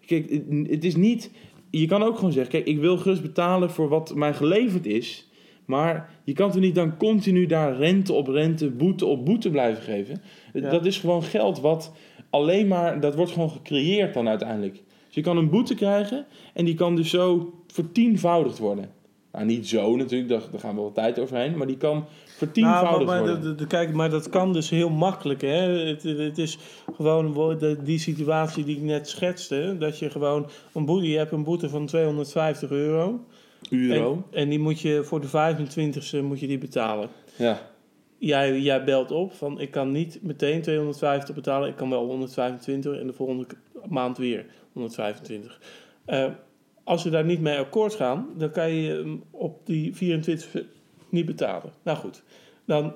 kijk, het is niet, je kan ook gewoon zeggen, kijk, ik wil gerust betalen voor wat mij geleverd is. Maar je kan toch niet dan continu daar rente op rente, boete op boete blijven geven. Ja. Dat is gewoon geld wat alleen maar... Dat wordt gewoon gecreëerd dan uiteindelijk. Dus je kan een boete krijgen en die kan dus zo vertienvoudigd worden. Nou, niet zo natuurlijk, daar, daar gaan we wel tijd overheen. Maar die kan vertienvoudigd nou, maar, maar, worden. De, de, de, kijk, maar dat kan dus heel makkelijk. Hè? Het, het is gewoon de, die situatie die ik net schetste. Dat je gewoon een boete... Je hebt een boete van tweehonderdvijftig euro... Euro. En, en die moet je voor de vijfentwintigste moet je die betalen. Ja. Jij, jij belt op van ik kan niet meteen tweehonderdvijftig betalen, ik kan wel honderdvijfentwintig en de volgende maand weer honderdvijfentwintig. Uh, als we daar niet mee akkoord gaan, dan kan je op die vierentwintigste niet betalen. Nou goed, dan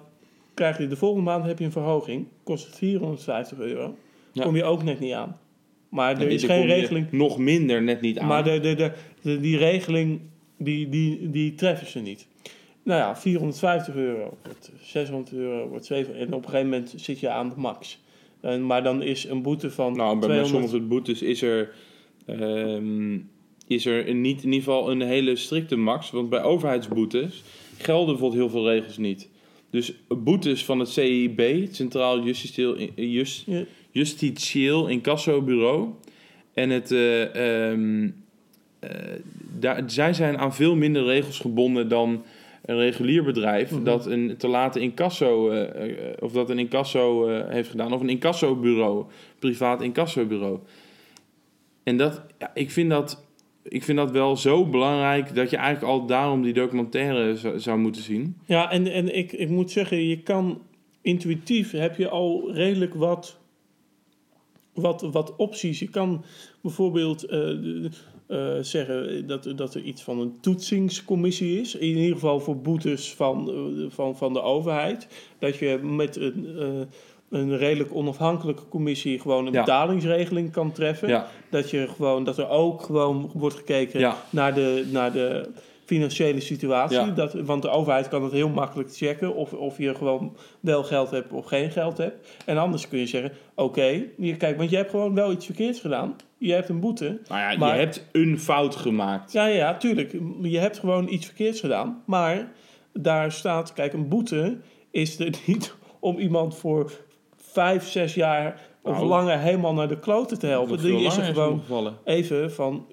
krijg je de volgende maand heb je een verhoging, kost het vierhonderdvijftig euro, ja. Kom je ook net niet aan. Maar er is geen regeling. Nog minder net niet aan. Maar de, de, de, de, die regeling, die, die, die treffen ze niet. Nou ja, vierhonderdvijftig euro, zeshonderd euro, wordt zeven. En op een gegeven moment zit je aan de max. En, maar dan is een boete van nou, bij tweehonderd... sommige boetes is er... Um, is er niet in ieder geval een hele strikte max. Want bij overheidsboetes gelden bijvoorbeeld heel veel regels niet. Dus boetes van het C I B, het Centraal Just, Justitieel Incassobureau... en het, uh, um, uh, daar, zij zijn aan veel minder regels gebonden dan een regulier bedrijf... Mm-hmm. dat een te late incasso, uh, uh, of dat een incasso uh, heeft gedaan... of een incassobureau, privaat incassobureau. En dat, ja, ik vind dat... Ik vind dat wel zo belangrijk dat je eigenlijk al daarom die documentaire zou, zou moeten zien. Ja, en, en ik, ik moet zeggen, je kan intuïtief heb je al redelijk wat, wat, wat opties. Je kan bijvoorbeeld uh, uh, zeggen dat, dat er iets van een toetsingscommissie is. In ieder geval voor boetes van, uh, van, van de overheid. Dat je met een... Uh, een redelijk onafhankelijke commissie gewoon een ja. betalingsregeling kan treffen. Ja. Dat, je gewoon, dat er ook gewoon wordt gekeken ja. naar, de, naar de financiële situatie. Ja. Dat, want de overheid kan het heel makkelijk checken of, of je gewoon wel geld hebt of geen geld hebt. En anders kun je zeggen, oké, okay, hier kijk, want je hebt gewoon wel iets verkeerds gedaan. Je hebt een boete. Nou ja, maar, je hebt een fout gemaakt. Ja, ja, tuurlijk. Je hebt gewoon iets verkeerds gedaan. Maar daar staat, kijk, een boete is er niet om iemand voor... vijf, zes jaar of nou, langer helemaal naar de kloten te helpen. Die is er gewoon even van,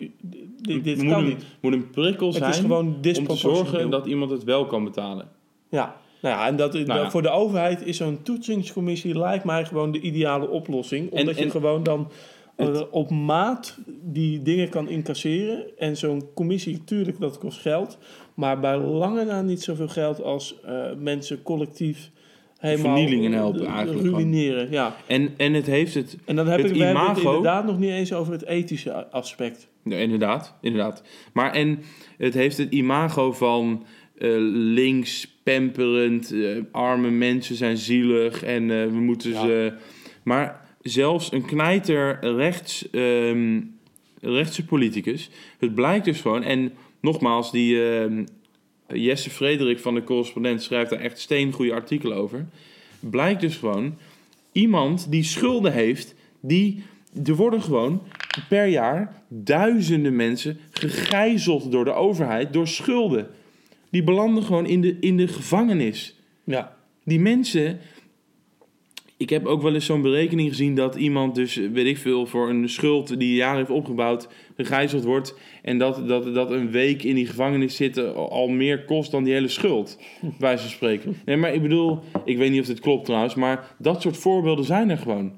dit, dit moet kan een, niet. moet een prikkel zijn het is gewoon om te zorgen dat iemand het wel kan betalen. Ja, nou ja en dat, nou ja. voor de overheid is zo'n toetsingscommissie lijkt mij gewoon de ideale oplossing. Omdat en, en, je gewoon dan het, op maat die dingen kan incasseren. En zo'n commissie, tuurlijk, dat kost geld. Maar bij lange na niet zoveel geld als uh, mensen collectief... vernielingen helpen eigenlijk. Ruïneren, van. ja. En, en het heeft het imago... En dan heb het ik, we imago, hebben het inderdaad nog niet eens over het ethische aspect. Ja, inderdaad, inderdaad. Maar en het heeft het imago van uh, links, pamperend, uh, arme mensen zijn zielig en uh, we moeten ja. ze... Maar zelfs een knijter rechts, um, rechtse politicus, het blijkt dus gewoon... En nogmaals, die... Uh, Jesse Frederik van De Correspondent schrijft daar echt steengoede artikelen over. Blijkt dus gewoon... iemand die schulden heeft... die... er worden gewoon per jaar duizenden mensen... gegijzeld door de overheid... door schulden. Die belanden gewoon in de, in de gevangenis. Ja. Die mensen... Ik heb ook wel eens zo'n berekening gezien... dat iemand dus, weet ik veel... voor een schuld die jaren heeft opgebouwd... gegijzeld wordt... en dat, dat, dat een week in die gevangenis zitten... al meer kost dan die hele schuld. Bij wijze van spreken. Nee, maar ik bedoel... ik weet niet of dit klopt trouwens... maar dat soort voorbeelden zijn er gewoon.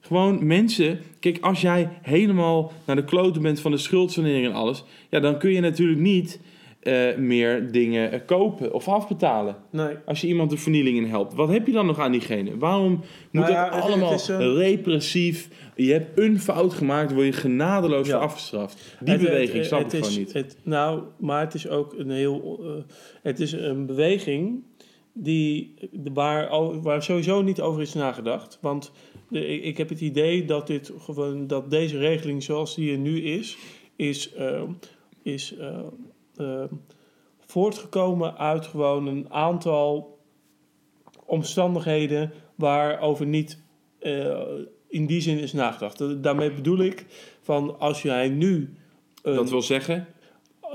Gewoon mensen... Kijk, als jij helemaal naar de kloten bent... van de schuldsanering en alles... ja, dan kun je natuurlijk niet... Uh, meer dingen uh, kopen of afbetalen. Nee. Als je iemand de vernieling in helpt. Wat heb je dan nog aan diegene? Waarom moet nou ja, dat allemaal een... repressief? Je hebt een fout gemaakt, word je genadeloos ja. afgestraft. Die het, beweging het, snap het, ik het gewoon is, niet. Het, nou, maar het is ook een heel... Uh, het is een beweging die, waar, waar sowieso niet over is nagedacht. Want de, ik heb het idee dat, dit, gewoon, dat deze regeling zoals die er nu is... is... Uh, is uh, Uh, voortgekomen uit gewoon een aantal omstandigheden waarover niet uh, in die zin is nagedacht. Daarmee bedoel ik van als jij nu... Een, dat wil zeggen?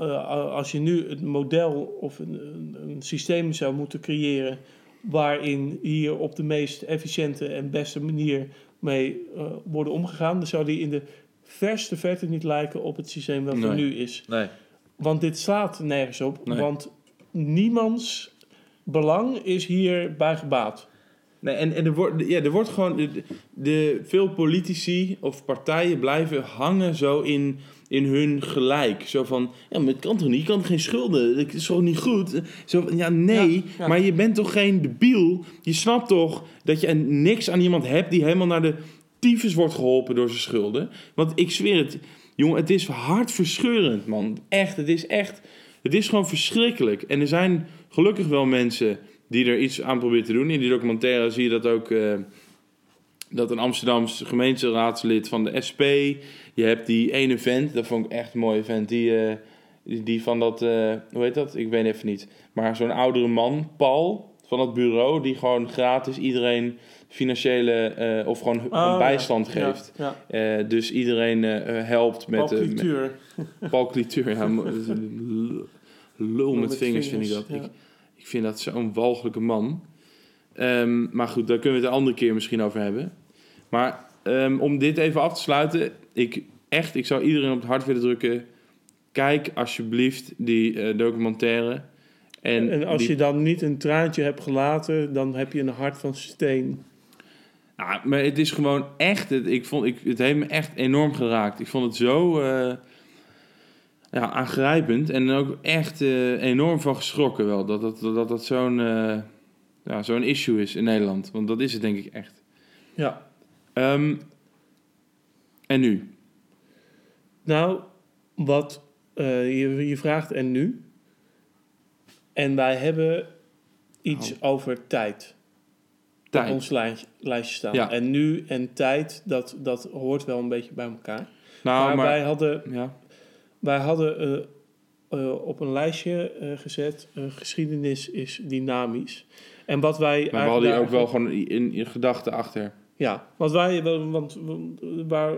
Uh, als je nu een model of een, een, een systeem zou moeten creëren waarin hier op de meest efficiënte en beste manier mee uh, worden omgegaan, dan zou die in de verste verte niet lijken op het systeem dat nee. er nu is. Nee. Want dit slaat nergens op. Nee. Want niemands belang is hierbij gebaat. Nee, en, en er wordt, ja, er wordt gewoon... De, de, veel politici of partijen blijven hangen zo in, in hun gelijk. Zo van, ja, maar het kan toch niet? Je kan geen schulden? Het is toch niet goed? Zo van, ja, nee, ja, ja. maar je bent toch geen debiel? Je snapt toch dat je niks aan iemand hebt... die helemaal naar de tyfus wordt geholpen door zijn schulden? Want ik zweer het... Jongen, het is hartverscheurend, man. Echt, het is echt... Het is gewoon verschrikkelijk. En er zijn gelukkig wel mensen die er iets aan proberen te doen. In die documentaire zie je dat ook uh, dat een Amsterdamse gemeenteraadslid van de S P... Je hebt die ene vent, dat vond ik echt een mooie vent, die, uh, die, die van dat... Uh, hoe heet dat? Ik weet even niet. Maar zo'n oudere man, Paul, van dat bureau, die gewoon gratis iedereen financiële uh, of gewoon oh, bijstand ja. geeft. Ja, ja. Uh, dus iedereen uh, helpt met... Paul Clituur. Uh, Paul Clituur, ja. Lul met, met vingers, vingers vind ik dat. Ja. Ik, ik vind dat zo'n walgelijke man. Um, maar goed, daar kunnen we het een andere keer misschien over hebben. Maar um, om dit even af te sluiten... Ik, echt, ik zou iedereen op het hart willen drukken... Kijk alsjeblieft die uh, documentaire. En, en als die... je dan niet een traantje hebt gelaten... dan heb je een hart van steen. Nou, maar het is gewoon echt... Het, ik vond, ik, het heeft me echt enorm geraakt. Ik vond het zo... Uh, ja, aangrijpend. En ook echt uh, enorm van geschrokken wel. Dat dat, dat, dat, dat zo'n... Uh, ja, zo'n issue is in Nederland. Want dat is het denk ik echt. Ja. Um, en nu? Nou, wat uh, je, je vraagt en nu. En wij hebben iets oh. over tijd. Tijd. Op ons lijstje, lijstje staan. Ja. En nu en tijd, dat, dat hoort wel een beetje bij elkaar. Nou, maar, maar wij hadden, ja. wij hadden uh, uh, op een lijstje uh, gezet... Uh, geschiedenis is dynamisch... En wat wij maar we hadden daar ook wel gewoon in, in gedachten achter. Ja, want wij, want waar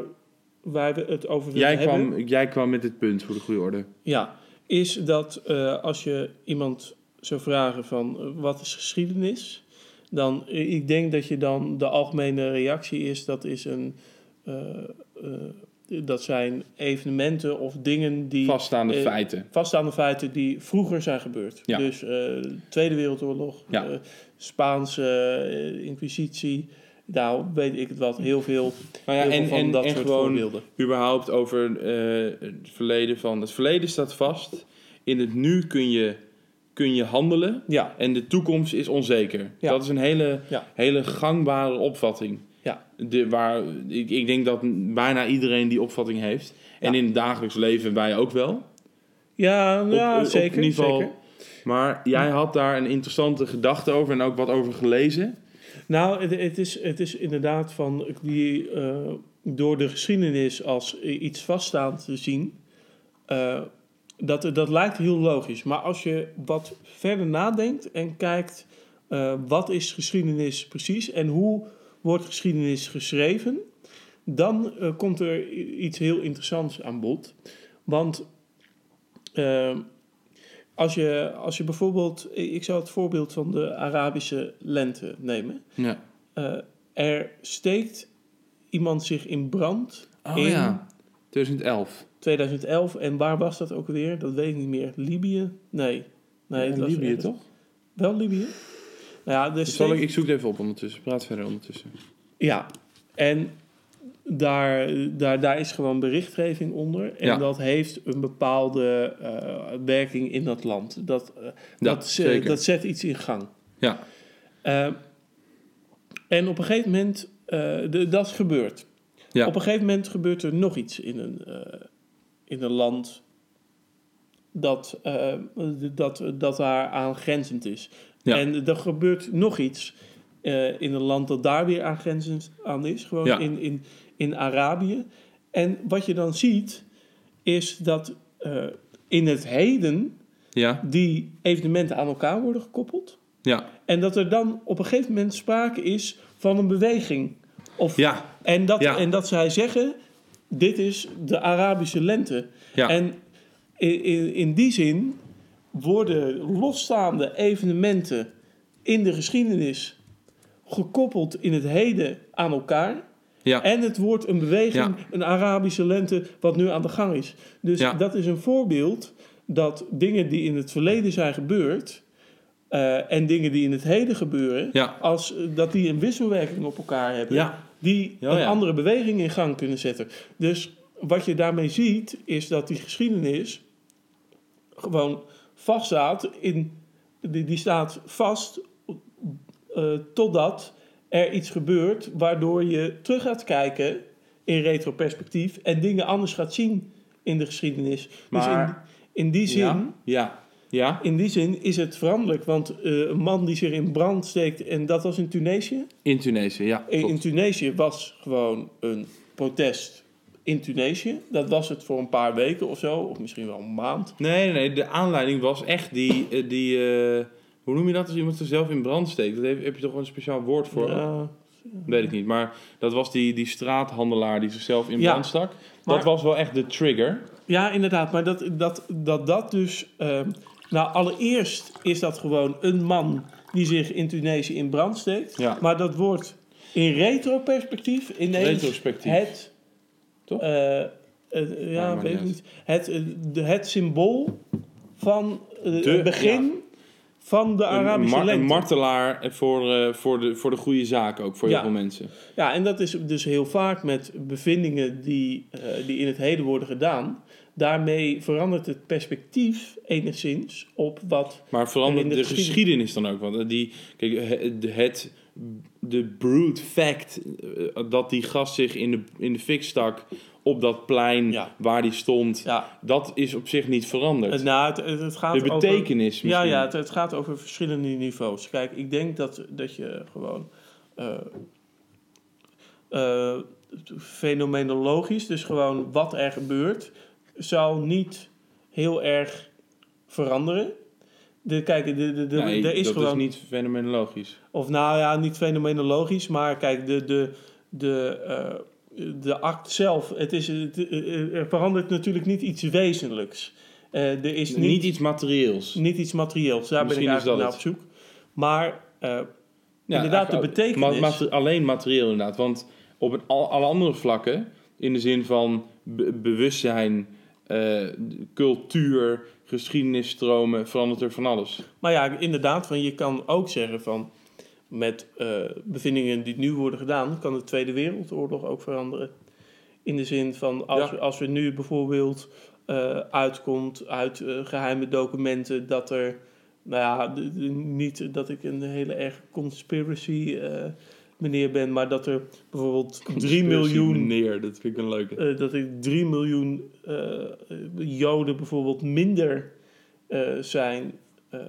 wij het over willen jij hebben... Kwam, jij kwam met dit punt, voor de goede orde. Ja, is dat uh, als je iemand zou vragen van uh, wat is geschiedenis... dan, ik denk dat je dan de algemene reactie is... dat, is een, uh, uh, dat zijn evenementen of dingen die... Vaststaande uh, feiten. Vaststaande feiten die vroeger zijn gebeurd. Ja. Dus uh, Tweede Wereldoorlog... Ja. Uh, Spaanse uh, inquisitie, nou weet ik het wat, heel veel, nou ja, heel en, veel van en, dat en soort gewoon voorbeelden. Überhaupt over uh, het verleden van... Het verleden staat vast, in het nu kun je, kun je handelen ja. en de toekomst is onzeker. Ja. Dat is een hele, ja. hele gangbare opvatting. Ja. De, waar, ik, ik denk dat bijna iedereen die opvatting heeft. En ja. in het dagelijks leven wij ook wel. Ja, ja op, zeker. Op niveau, zeker. Maar jij had daar een interessante gedachte over en ook wat over gelezen. Nou, het, het, is, het is inderdaad van die, uh, door de geschiedenis als iets vaststaand te zien, uh, dat, dat lijkt heel logisch. Maar als je wat verder nadenkt en kijkt, uh, wat is geschiedenis precies en hoe wordt geschiedenis geschreven, dan uh, komt er iets heel interessants aan bod. Want... Uh, Als je, als je bijvoorbeeld... Ik zou het voorbeeld van de Arabische lente nemen. Ja. Uh, er steekt iemand zich in brand oh, in... ja. tweeduizend elf tweeduizend elf En waar was dat ook weer? Dat weet ik niet meer. Libië? Nee. nee ja, dat Libië was toch? Wel Libië. Nou ja, dus steekt... zal ik, ik zoek het even op ondertussen. Praat verder ondertussen. Ja. En daar, daar, daar is gewoon berichtgeving onder. En ja. dat heeft een bepaalde uh, werking in dat land. Dat, uh, ja, dat, uh, dat zet iets in gang. Ja. Uh, en op een gegeven moment... Uh, de, dat gebeurt. Ja. Op een gegeven moment gebeurt er nog iets in een, uh, in een land... Dat, uh, dat, dat daar aan grenzend is. Ja. En er gebeurt nog iets... Uh, in een land dat daar weer aangrenzend aan is. Gewoon ja. in, in, in Arabië. En wat je dan ziet... is dat uh, in het heden... Ja. die evenementen aan elkaar worden gekoppeld. Ja. En dat er dan op een gegeven moment sprake is... van een beweging. Of, ja. En, dat, ja. en dat zij zeggen... dit is de Arabische lente. Ja. En in, in die zin... worden losstaande evenementen... in de geschiedenis... gekoppeld in het heden aan elkaar. Ja. En het wordt een beweging, ja. een Arabische lente, wat nu aan de gang is. Dus ja. dat is een voorbeeld dat dingen die in het verleden zijn gebeurd... Uh, en dingen die in het heden gebeuren... Ja. Als, dat die een wisselwerking op elkaar hebben... Ja. die ja, een ja. andere beweging in gang kunnen zetten. Dus wat je daarmee ziet, is dat die geschiedenis... gewoon vaststaat, in, die, die staat vast... Uh, totdat er iets gebeurt waardoor je terug gaat kijken in retroperspectief en dingen anders gaat zien in de geschiedenis. Maar, dus in, in die zin ja, ja. Ja. In die zin is het veranderlijk, want uh, een man die zich in brand steekt, en dat was in Tunesië? In Tunesië, ja. En in Tunesië was gewoon een protest in Tunesië. Dat was het voor een paar weken of zo, of misschien wel een maand. Nee, nee, de aanleiding was echt die... die uh, hoe noem je dat als iemand er zelf in brand steekt? Daar heb je toch een speciaal woord voor? Ja. Weet ik niet, maar dat was die, die straathandelaar die zichzelf in brand stak. Ja, maar, dat was wel echt de trigger. Ja, inderdaad, maar dat dat, dat, dat dus... Uh, nou, allereerst is dat gewoon een man die zich in Tunesië in brand steekt. Ja. Maar dat wordt in retroperspectief ineens retrospectief. het... Toch? Uh, uh, ja, weet ik niet. Het, uh, de, het symbool van uh, de, het begin... Ja. Van de Arabische een, mar- een martelaar voor, uh, voor, de, voor de goede zaak ook, voor heel ja. veel mensen. Ja, en dat is dus heel vaak met bevindingen die, uh, die in het heden worden gedaan. Daarmee verandert het perspectief enigszins op wat... Maar verandert de, de geschiedenis... geschiedenis dan ook? Want die, kijk, het, het, de brute fact dat die gast zich in de, in de fik stak... op dat plein ja. waar die stond, ja. dat is op zich niet veranderd. Nou, het, het gaat de betekenis over, misschien. Ja, ja het, het gaat over verschillende niveaus. Kijk, ik denk dat, dat je gewoon... Uh, uh, fenomenologisch, dus gewoon wat er gebeurt... zal niet heel erg veranderen. De, kijk, de, de, de, nee, er is dat gewoon, is niet fenomenologisch. Of nou ja, niet fenomenologisch, maar kijk, de... de, de uh, de act zelf, het is, het, er verandert natuurlijk niet iets wezenlijks. Uh, er is niet, niet iets materieels. Niet iets materieels, daar Misschien ben ik eigenlijk naar op zoek. Maar uh, ja, inderdaad, de betekenis... Ma- ma- alleen materieel inderdaad, want op het, alle andere vlakken, in de zin van be- bewustzijn, uh, cultuur, geschiedenisstromen, verandert er van alles. Maar ja, inderdaad, van, je kan ook zeggen van... Met uh, bevindingen die nu worden gedaan... kan de Tweede Wereldoorlog ook veranderen. In de zin van... als, ja. als we nu bijvoorbeeld uh, uitkomt uit uh, geheime documenten... dat er... nou ja, d- d- niet dat ik een hele erg conspiracy uh, meneer ben... maar dat er bijvoorbeeld drie miljoen... meneer, dat vind ik een leuke. Uh, dat er drie miljoen uh, Joden bijvoorbeeld minder uh, zijn... Uh,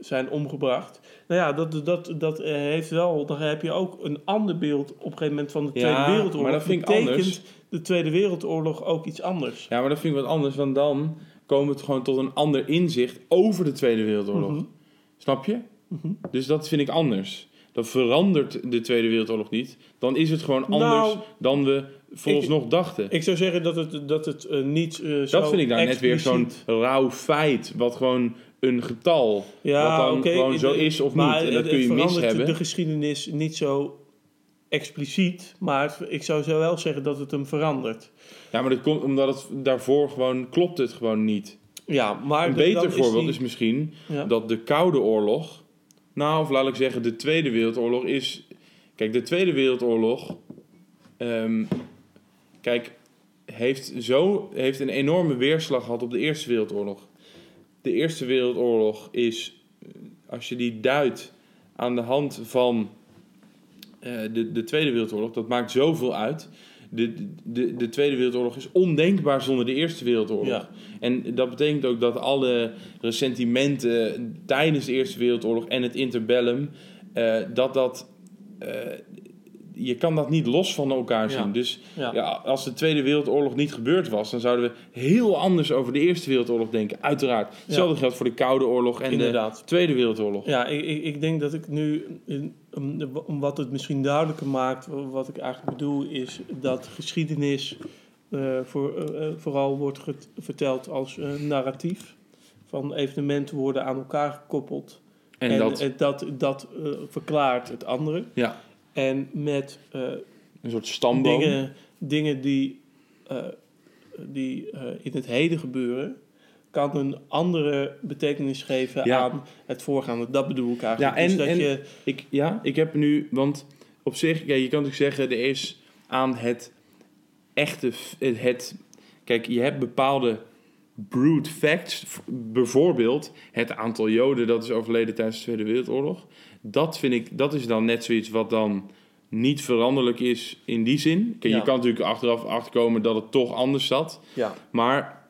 zijn omgebracht. Nou ja, dat, dat, dat heeft wel... Dan heb je ook een ander beeld op een gegeven moment van de Tweede ja, Wereldoorlog. Maar dat vind ik betekent anders. De Tweede Wereldoorlog ook iets anders. Ja, maar dat vind ik wat anders, want dan komen we gewoon tot een ander inzicht over de Tweede Wereldoorlog. Mm-hmm. Snap je? Mm-hmm. Dus dat vind ik anders. Dan verandert de Tweede Wereldoorlog niet. Dan is het gewoon anders nou, dan we vooralsnog nog dachten. Ik zou zeggen dat het, dat het uh, niet uh, dat zo dat vind ik dan expliciet. Net weer zo'n rauw feit, wat gewoon... een getal, ja, wat dan okay, gewoon zo de, is of maar niet. En dat kun je mis hebben. De geschiedenis niet zo expliciet, maar ik zou wel zeggen dat het hem verandert. Ja, maar dat komt omdat het daarvoor gewoon klopt het gewoon niet. Ja, maar een beter voorbeeld is, die... is misschien ja. dat de Koude Oorlog, nou of laat ik zeggen de Tweede Wereldoorlog is, kijk de Tweede Wereldoorlog, um, kijk heeft zo heeft een enorme weerslag gehad op de Eerste Wereldoorlog. De Eerste Wereldoorlog is, als je die duidt aan de hand van uh, de, de Tweede Wereldoorlog, dat maakt zoveel uit. De, de, de Tweede Wereldoorlog is ondenkbaar zonder de Eerste Wereldoorlog. Ja. En dat betekent ook dat alle ressentimenten tijdens de Eerste Wereldoorlog en het interbellum, uh, dat dat... Uh, je kan dat niet los van elkaar zien. Ja. Dus ja. Ja, als de Tweede Wereldoorlog niet gebeurd was... dan zouden we heel anders over de Eerste Wereldoorlog denken. Uiteraard. Ja. Hetzelfde geldt voor de Koude Oorlog en inderdaad. De Tweede Wereldoorlog. Ja, ik, ik denk dat ik nu... Wat het misschien duidelijker maakt... wat ik eigenlijk bedoel is... dat geschiedenis uh, voor, uh, vooral wordt get- verteld als uh, narratief. Van evenementen worden aan elkaar gekoppeld. En, en dat, en dat, dat uh, verklaart het andere. Ja. En met uh, een soort stamboom. Dingen, dingen die, uh, die uh, in het heden gebeuren, kan een andere betekenis geven ja. aan het voorgaande. Dat bedoel ik eigenlijk. Ja, en, dus dat en je... ik, ja, ik heb nu, want op zich, ja, je kan natuurlijk zeggen, er is aan het echte, het, het, kijk, je hebt bepaalde brute facts, bijvoorbeeld het aantal Joden dat is overleden tijdens de Tweede Wereldoorlog. Dat vind ik, dat is dan net zoiets wat dan niet veranderlijk is in die zin. Kijk, ja. Je kan natuurlijk achteraf achterkomen dat het toch anders zat. Ja. Maar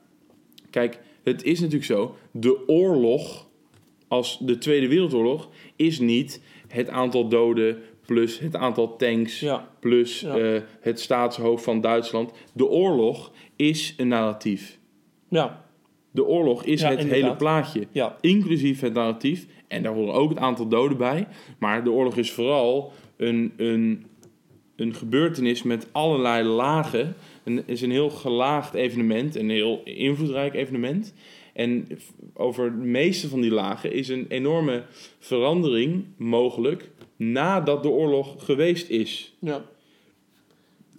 kijk, het is natuurlijk zo, de oorlog, als de Tweede Wereldoorlog, is niet het aantal doden plus het aantal tanks, ja. plus ja. Uh, het staatshoofd van Duitsland. De oorlog is een narratief. Ja. De oorlog is ja, het inderdaad. hele plaatje, ja. inclusief het narratief. En daar horen ook het aantal doden bij. Maar de oorlog is vooral een, een, een gebeurtenis met allerlei lagen. Het is een heel gelaagd evenement, een heel invloedrijk evenement. En over de meeste van die lagen is een enorme verandering mogelijk nadat de oorlog geweest is. Ja.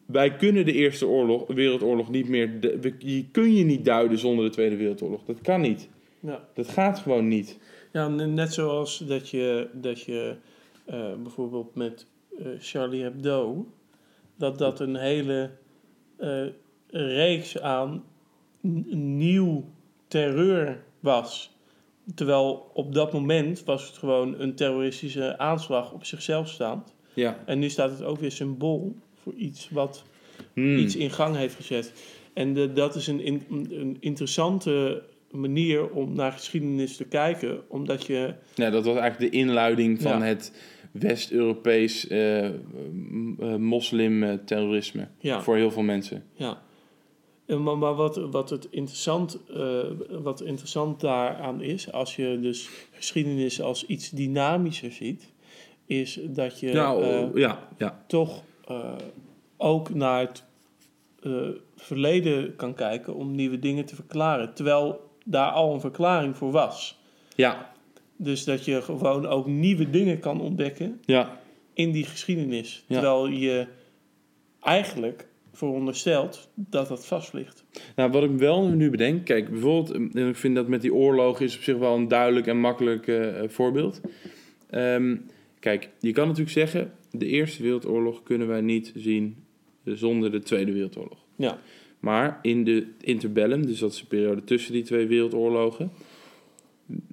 Wij kunnen de Eerste oorlog, Wereldoorlog niet meer... Die kun je niet duiden zonder de Tweede Wereldoorlog. Dat kan niet. Ja. Dat gaat gewoon niet. Ja, net zoals dat je, dat je uh, bijvoorbeeld met uh, Charlie Hebdo... dat dat een hele uh, reeks aan n- nieuw terreur was. Terwijl op dat moment was het gewoon een terroristische aanslag op zichzelf staand. Ja. En nu staat het ook weer symbool... voor iets wat hmm. iets in gang heeft gezet. En de, dat is een, in, een interessante manier om naar geschiedenis te kijken. Omdat je... Ja, dat was eigenlijk de inluiding van ja. het West-Europees uh, uh, moslimterrorisme. Ja. Voor heel veel mensen. Ja. En, maar maar wat, wat, het interessant, uh, wat interessant daaraan is... als je dus geschiedenis als iets dynamischer ziet... is dat je ja, uh, ja, ja. toch... Uh, ook naar het uh, verleden kan kijken om nieuwe dingen te verklaren. Terwijl daar al een verklaring voor was. Ja. Dus dat je gewoon ook nieuwe dingen kan ontdekken ja. in die geschiedenis. Ja. Terwijl je eigenlijk veronderstelt dat dat vast ligt. Nou, wat ik wel nu bedenk... Kijk, bijvoorbeeld... Ik vind dat met die oorlogen is op zich wel een duidelijk en makkelijk uh, voorbeeld. Um, kijk, je kan natuurlijk zeggen... De Eerste Wereldoorlog kunnen wij niet zien zonder de Tweede Wereldoorlog. Ja. Maar in de interbellum, dus dat is de periode tussen die twee wereldoorlogen...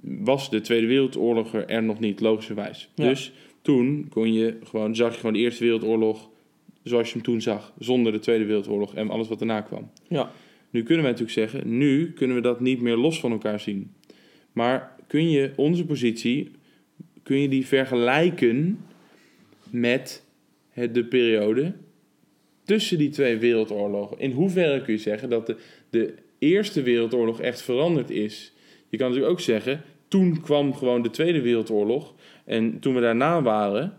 was de Tweede Wereldoorlog er nog niet, logischerwijs. Ja. Dus toen kon je gewoon, zag je gewoon de Eerste Wereldoorlog zoals je hem toen zag... zonder de Tweede Wereldoorlog en alles wat daarna kwam. Ja. Nu kunnen wij natuurlijk zeggen, nu kunnen we dat niet meer los van elkaar zien. Maar kun je onze positie, kun je die vergelijken... met de periode tussen die twee wereldoorlogen. In hoeverre kun je zeggen dat de, de Eerste Wereldoorlog echt veranderd is? Je kan natuurlijk ook zeggen, toen kwam gewoon de Tweede Wereldoorlog... en toen we daarna waren...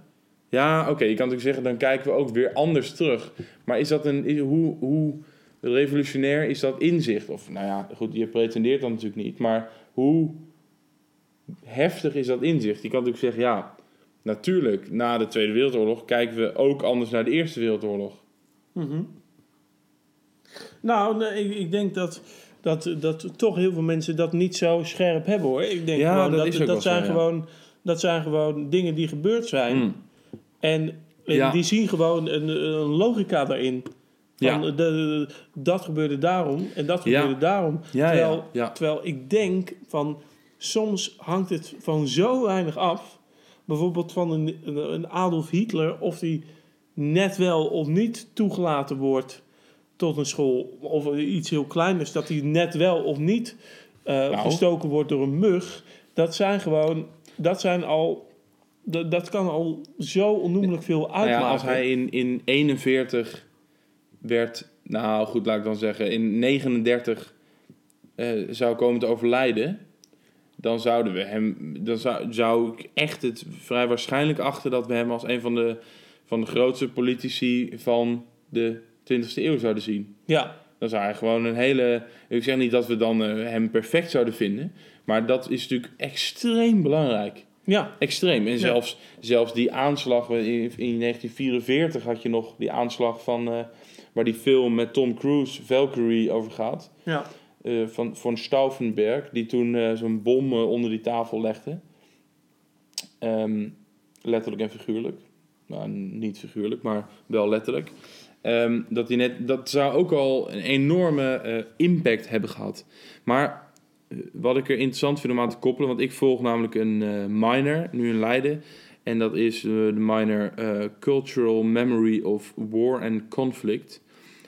ja, oké, okay, je kan natuurlijk zeggen, dan kijken we ook weer anders terug. Maar is dat een... Hoe, hoe revolutionair is dat inzicht? Of nou ja, goed, je pretendeert dat natuurlijk niet... maar hoe heftig is dat inzicht? Je kan natuurlijk zeggen, ja... Natuurlijk, na de Tweede Wereldoorlog kijken we ook anders naar de Eerste Wereldoorlog. Mm-hmm. Nou, nee, ik, ik denk dat, dat, dat toch heel veel mensen dat niet zo scherp hebben, hoor. Ik denk ja, gewoon dat, dat, dat, zijn zo, gewoon, ja. dat zijn gewoon dingen die gebeurd zijn. Mm. En, en ja. die zien gewoon een, een logica daarin. Van, ja. de, de, dat gebeurde daarom en dat gebeurde ja. daarom. Ja, terwijl, ja. Ja. terwijl ik denk van soms hangt het van zo weinig af... Bijvoorbeeld van een, een Adolf Hitler... of die net wel of niet toegelaten wordt tot een school... of iets heel kleiners... dat hij net wel of niet uh, nou. gestoken wordt door een mug... dat zijn gewoon... dat zijn al... dat, dat kan al zo onnoemelijk veel uitmaken. Nou ja, als hij in, in eenenveertig werd... nou goed, laat ik dan zeggen... in negenendertig uh, zou komen te overlijden... Dan zouden we hem, dan zou, zou ik echt het vrij waarschijnlijk achten dat we hem als een van de, van de grootste politici van de twintigste eeuw zouden zien. Ja. Dan zou hij gewoon een hele. Ik zeg niet dat we dan hem perfect zouden vinden, maar dat is natuurlijk extreem belangrijk. Ja. Extreem. En zelfs, ja. zelfs die aanslag in negentien vierenveertig had je nog die aanslag van uh, waar die film met Tom Cruise, Valkyrie, over gaat. Ja. Uh, van, van Stauffenberg, die toen uh, zo'n bom uh, onder die tafel legde. Um, letterlijk en figuurlijk. Nou, niet figuurlijk, maar wel letterlijk. Um, dat, die net, dat zou ook al een enorme uh, impact hebben gehad. Maar uh, wat ik er interessant vind om aan te koppelen... want ik volg namelijk een uh, minor, nu in Leiden... en dat is uh, de minor uh, Cultural Memory of War and Conflict.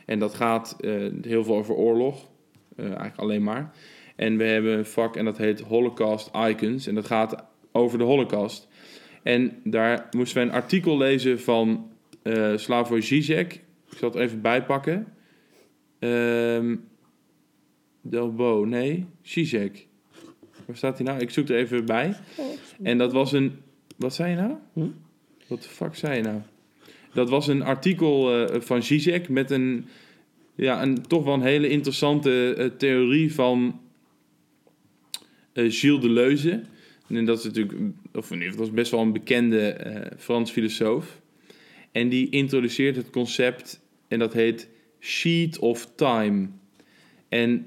En dat gaat uh, heel veel over oorlog... Uh, eigenlijk alleen maar. En we hebben een vak en dat heet Holocaust Icons. En dat gaat over de Holocaust. En daar moesten we een artikel lezen van uh, Slavoj Žižek. Ik zal het even bijpakken. Um, Delbo, nee, Žižek. Waar staat hij nou? Ik zoek er even bij. En dat was een... Wat zei je nou? Hm? Wat de fuck zei je nou? Dat was een artikel uh, van Žižek met een... Ja, een, toch wel een hele interessante uh, theorie van uh, Gilles Deleuze. En dat is natuurlijk, of in ieder geval, dat is best wel een bekende uh, Frans filosoof. En die introduceert het concept, en dat heet sheet of time. En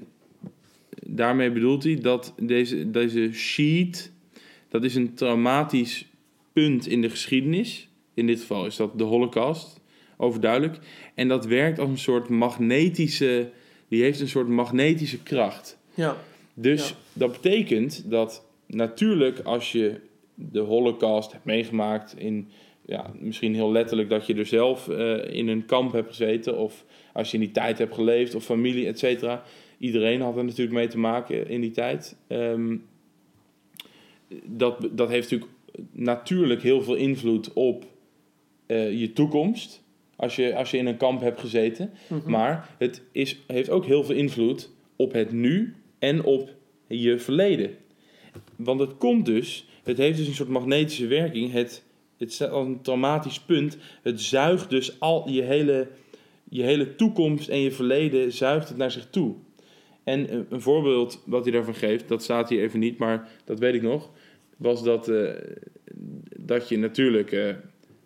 daarmee bedoelt hij dat deze, deze sheet, dat is een traumatisch punt in de geschiedenis. In dit geval is dat de Holocaust. Overduidelijk. En dat werkt als een soort magnetische... Die heeft een soort magnetische kracht. Ja. Dus ja. Dat betekent dat natuurlijk als je de Holocaust hebt meegemaakt... in ja, misschien heel letterlijk dat je er zelf uh, in een kamp hebt gezeten... of als je in die tijd hebt geleefd of familie, et cetera. Iedereen had er natuurlijk mee te maken in die tijd. Um, dat, dat heeft natuurlijk natuurlijk heel veel invloed op uh, je toekomst... Als je, als je in een kamp hebt gezeten. Mm-hmm. Maar het is, heeft ook heel veel invloed op het nu en op je verleden. Want het komt dus... Het heeft dus een soort magnetische werking. Het, het is als een traumatisch punt. Het zuigt dus al je hele, je hele toekomst en je verleden... zuigt het naar zich toe. En een, een voorbeeld wat hij daarvan geeft... dat staat hier even niet, maar dat weet ik nog... was dat, uh, dat je natuurlijk... Uh,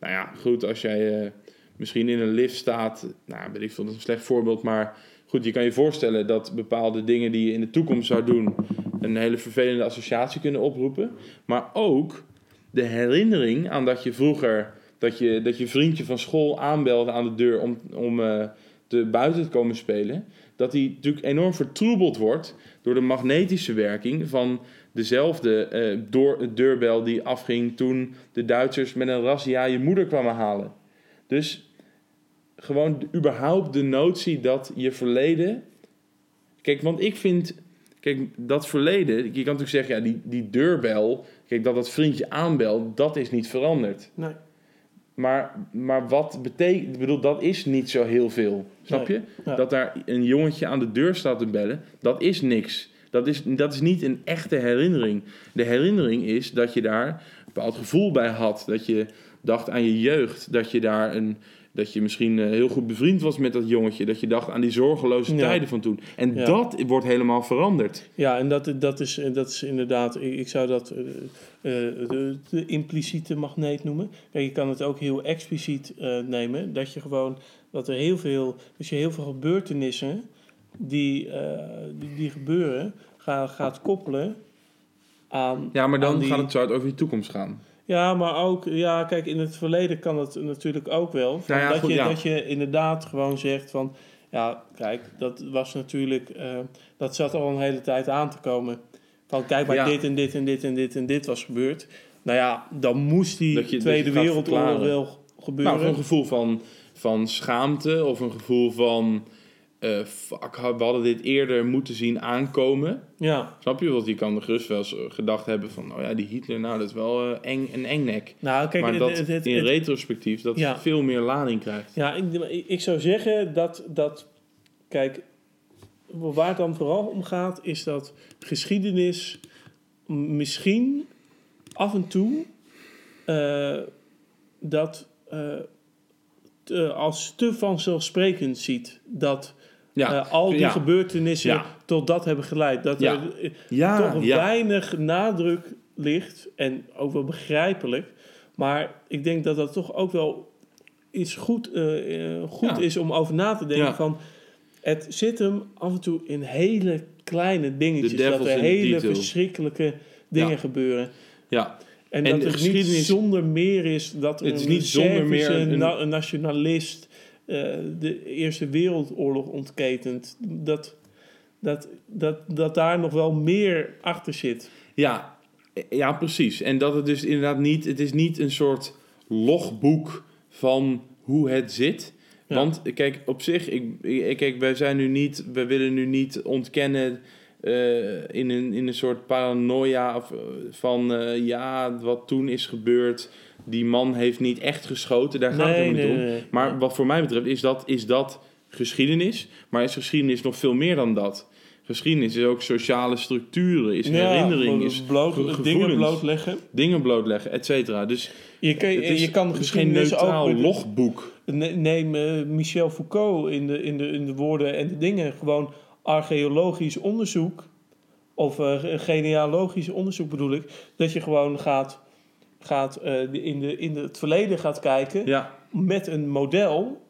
nou ja, goed, als jij... Uh, misschien in een lift staat, nou, weet ik veel, dat is een slecht voorbeeld, maar goed, je kan je voorstellen dat bepaalde dingen die je in de toekomst zou doen een hele vervelende associatie kunnen oproepen, maar ook de herinnering aan dat je vroeger, dat je, dat je vriendje van school aanbelde aan de deur om, om uh, te buiten te komen spelen, dat die natuurlijk enorm vertroebeld wordt door de magnetische werking van dezelfde uh, door, deurbel die afging toen de Duitsers met een razzia je moeder kwamen halen. Dus gewoon überhaupt de notie dat je verleden... Kijk, want ik vind... Kijk, dat verleden... Je kan natuurlijk zeggen, ja, die, die deurbel... Kijk, dat dat vriendje aanbelt, dat is niet veranderd. Nee. Maar, maar wat betekent... Ik bedoel, dat is niet zo heel veel. Snap nee. je? Ja. Dat daar een jongetje aan de deur staat te bellen, dat is niks. Dat is, dat is niet een echte herinnering. De herinnering is dat je daar een bepaald gevoel bij had. Dat je... dacht aan je jeugd, dat je daar een... dat je misschien heel goed bevriend was met dat jongetje... dat je dacht aan die zorgeloze tijden ja. van toen. En ja. dat wordt helemaal veranderd. Ja, en dat, dat, is, dat is inderdaad... Ik zou dat uh, uh, de, de impliciete magneet noemen. Kijk, je kan het ook heel expliciet uh, nemen... dat je gewoon... dat er heel veel... dus je heel veel gebeurtenissen... die, uh, die, die gebeuren... Ga, gaat koppelen aan... Ja, maar dan die... gaat het, zou het over je toekomst gaan... Ja, maar ook, ja, kijk, in het verleden kan dat natuurlijk ook wel. Van, nou ja, dat, goed, je, ja. dat je inderdaad gewoon zegt van, ja, kijk, dat was natuurlijk, uh, dat zat al een hele tijd aan te komen. Van, kijk, maar ja. dit en dit en dit en dit en dit was gebeurd. Nou ja, dan moest die je, Tweede Wereldoorlog wel gebeuren. Nou, een gevoel van, van schaamte of een gevoel van, uh, fuck, we hadden dit eerder moeten zien aankomen. Ja. Snap je? Want die kan gerust wel eens gedacht hebben van... nou ja, die Hitler, nou, dat is wel uh, eng, een engnek. Nou, kijk, maar het, dat het, het, in het, retrospectief dat ja. veel meer lading krijgt. Ja, ik, ik zou zeggen dat, dat... Kijk, waar het dan vooral om gaat... is dat geschiedenis misschien af en toe... Uh, dat uh, te, als te vanzelfsprekend ziet... dat ja. uh, al die ja. gebeurtenissen... Ja. tot dat hebben geleid. Dat ja. er ja, toch ja. weinig nadruk ligt. En ook wel begrijpelijk. Maar ik denk dat dat toch ook wel iets goed, uh, goed ja. is om over na te denken. Ja. Van, het zit hem af en toe in hele kleine dingetjes. Dat er hele verschrikkelijke dingen ja. gebeuren. Ja. En, en dat de het geschiedenis... niet zonder meer is dat er het is een niet zonder meer een... Na- nationalist uh, de Eerste Wereldoorlog ontketent. Dat... Dat, dat, dat daar nog wel meer achter zit. Ja, ja, precies. En dat het dus inderdaad niet... Het is niet een soort logboek van hoe het zit. Ja. Want kijk, op zich... Ik, ik, kijk, wij zijn nu niet... We willen nu niet ontkennen uh, in, een, in een soort paranoia van uh, ja, wat toen is gebeurd, die man heeft niet echt geschoten, daar gaat nee, het helemaal niet nee, om. Nee. Maar wat voor mij betreft is dat, is dat geschiedenis, maar is geschiedenis nog veel meer dan dat. Geschiedenis is ook sociale structuren, is ja, herinnering, is bloot, gevoelens. Dingen blootleggen. Dingen blootleggen, et cetera. Dus je kan, het is, je kan geschiedenis geen neutraal ook, logboek. Neem uh, Michel Foucault in de, in, de, in de woorden en de dingen. Gewoon archeologisch onderzoek, of uh, genealogisch onderzoek bedoel ik. Dat je gewoon gaat, gaat uh, in, de, in de, het verleden gaat kijken ja. met een model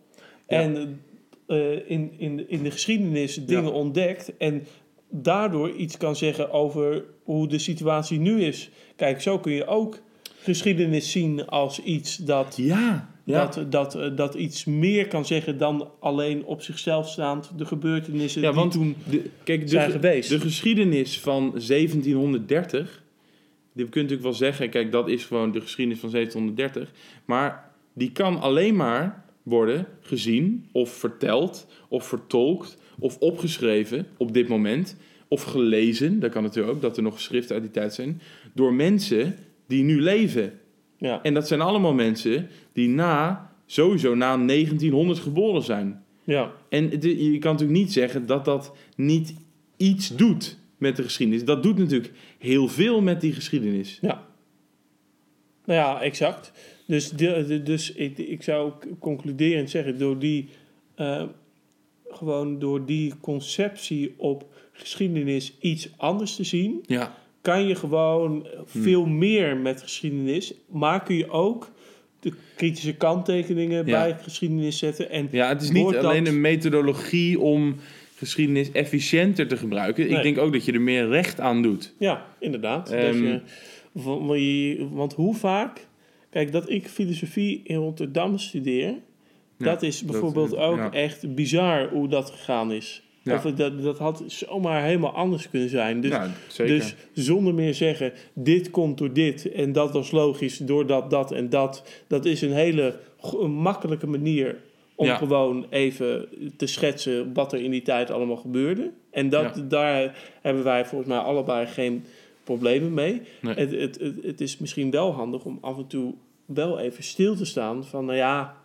ja. en... Uh, in, in, in de geschiedenis dingen ja. ontdekt en daardoor iets kan zeggen over hoe de situatie nu is. Kijk, zo kun je ook geschiedenis zien als iets dat, ja, ja. dat, dat, uh, dat iets meer kan zeggen dan alleen op zichzelf staand de gebeurtenissen ja, die want toen de, kijk, zijn de, geweest. De geschiedenis van zeventienhonderddertig, je kunt natuurlijk wel zeggen, kijk, dat is gewoon de geschiedenis van zeventienhonderddertig, maar die kan alleen maar worden gezien of verteld of vertolkt of opgeschreven op dit moment of gelezen, dat kan natuurlijk ook, dat er nog geschriften uit die tijd zijn, door mensen die nu leven. Ja. En dat zijn allemaal mensen die na, sowieso na negentienhonderd geboren zijn. Ja. En het, je kan natuurlijk niet zeggen dat dat niet iets doet met de geschiedenis. Dat doet natuurlijk heel veel met die geschiedenis. Ja. Nou ja, exact. Dus, de, de, dus ik, ik zou concluderend zeggen, door die, uh, gewoon door die conceptie op geschiedenis iets anders te zien, ja. kan je gewoon veel meer met geschiedenis, maar kun je ook de kritische kanttekeningen ja. bij geschiedenis zetten. En ja, het is niet alleen dat een methodologie om geschiedenis efficiënter te gebruiken. Nee. Ik denk ook dat je er meer recht aan doet. Ja, inderdaad. Um, dat je, want, want hoe vaak... Kijk, dat ik filosofie in Rotterdam studeer, ja, dat is bijvoorbeeld dat, ook ja. echt bizar hoe dat gegaan is. Ja. Of dat, dat had zomaar helemaal anders kunnen zijn. Dus, ja, zeker. Dus zonder meer zeggen, dit komt door dit en dat was logisch door dat, dat en dat. Dat is een hele een makkelijke manier om ja. gewoon even te schetsen wat er in die tijd allemaal gebeurde. En dat, ja. daar hebben wij volgens mij allebei geen problemen mee. Nee. Het, het, het, het is misschien wel handig om af en toe wel even stil te staan van, nou ja,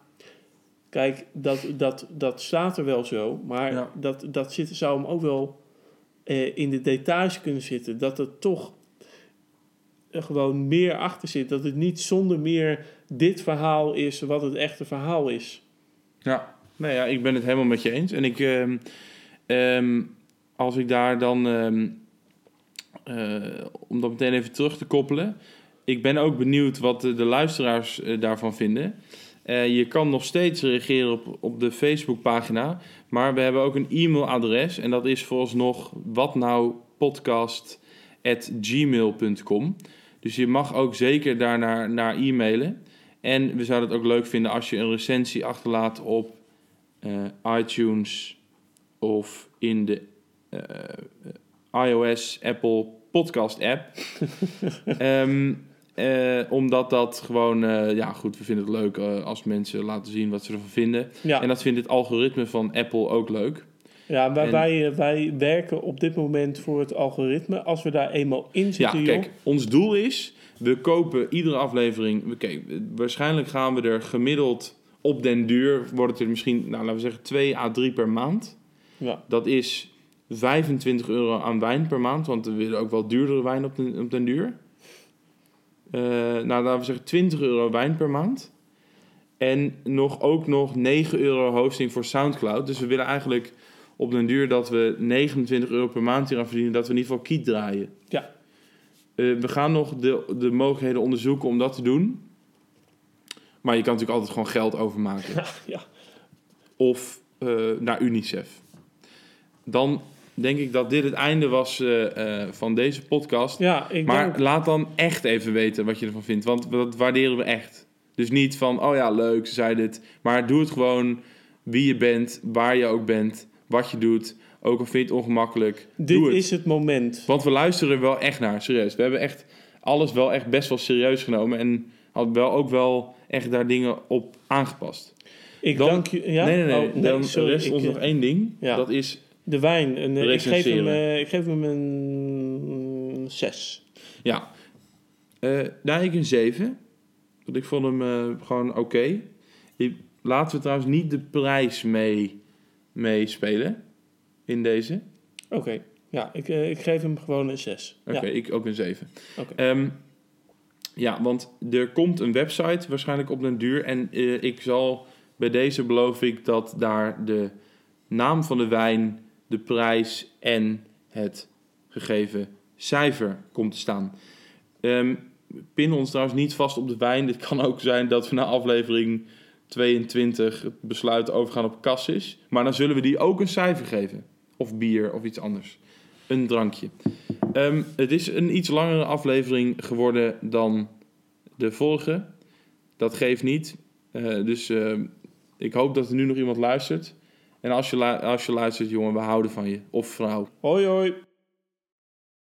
kijk, dat, dat, dat staat er wel zo, maar ja. dat, dat zit, zou hem ook wel eh, in de details kunnen zitten, dat er toch eh, gewoon meer achter zit, dat het niet zonder meer dit verhaal is wat het echte verhaal is. Ja, nou ja, ik ben het helemaal met je eens. En ik, um, um, als ik daar dan... Um, Uh, om dat meteen even terug te koppelen. Ik ben ook benieuwd wat de, de luisteraars uh, daarvan vinden. Uh, je kan nog steeds reageren op, op de Facebookpagina. Maar we hebben ook een e-mailadres. En dat is vooralsnog watnoupodcast apenstaartje gmail punt com. Dus je mag ook zeker daar naar, naar e-mailen. En we zouden het ook leuk vinden als je een recensie achterlaat op uh, iTunes of in de Uh, iOS, Apple, podcast app. um, uh, omdat dat gewoon... Uh, ja, goed, we vinden het leuk uh, als mensen laten zien wat ze ervan vinden. Ja. En dat vindt het algoritme van Apple ook leuk. Ja, maar en wij, wij werken op dit moment voor het algoritme. Als we daar eenmaal in zitten, ja, kijk, joh. Ons doel is, we kopen iedere aflevering... Kijk, waarschijnlijk gaan we er gemiddeld op den duur... Wordt het er misschien, nou, laten we zeggen, twee à drie per maand. Ja. Dat is vijfentwintig euro aan wijn per maand, want we willen ook wel duurdere wijn op den, op den duur. Uh, nou, laten we zeggen twintig euro wijn per maand. En nog, ook nog negen euro hosting voor Soundcloud. Dus we willen eigenlijk op den duur dat we negenentwintig euro per maand hieraan verdienen, dat we in ieder geval kiet draaien. Ja. Uh, we gaan nog de, de mogelijkheden onderzoeken om dat te doen. Maar je kan natuurlijk altijd gewoon geld overmaken. Ja, ja. Of uh, naar UNICEF. Dan denk ik dat dit het einde was uh, uh, van deze podcast. Ja, ik maar denk... laat dan echt even weten wat je ervan vindt. Want dat waarderen we echt. Dus niet van, oh ja, leuk, ze zei dit. Maar doe het gewoon wie je bent, waar je ook bent, wat je doet. Ook al vind je het ongemakkelijk. Dit doe het. Is het moment. Want we luisteren wel echt naar, serieus. We hebben echt alles wel echt best wel serieus genomen. En hadden wel ook wel echt daar dingen op aangepast. Ik dan... dank je. Ja? Nee, nee, nee. Oh, nee dan sorry, rest ik... ons nog één ding. Ja. Dat is... de wijn. En, uh, ik, geef hem, uh, ik geef hem een zes. Ja. Uh, daar heb ik een zeven. Want ik vond hem uh, gewoon oké. Okay. Laten we trouwens niet de prijs mee, mee spelen in deze. Oké. Okay. Ja, ik, uh, ik geef hem gewoon een zes. Oké, okay, ja. Ik ook een zeven. Okay. Um, ja, want er komt een website waarschijnlijk op den duur. En uh, ik zal bij deze beloof ik dat daar de naam van de wijn, de prijs en het gegeven cijfer komt te staan. Um, pin ons trouwens niet vast op de wijn. Het kan ook zijn dat we na aflevering tweeëntwintig het besluit overgaan op cassis. Maar dan zullen we die ook een cijfer geven. Of bier of iets anders. Een drankje. Um, het is een iets langere aflevering geworden dan de vorige. Dat geeft niet. Uh, dus uh, ik hoop dat er nu nog iemand luistert. En als je, lu- als je luistert, jongen, we houden van je. Of vrouw. Hoi, hoi.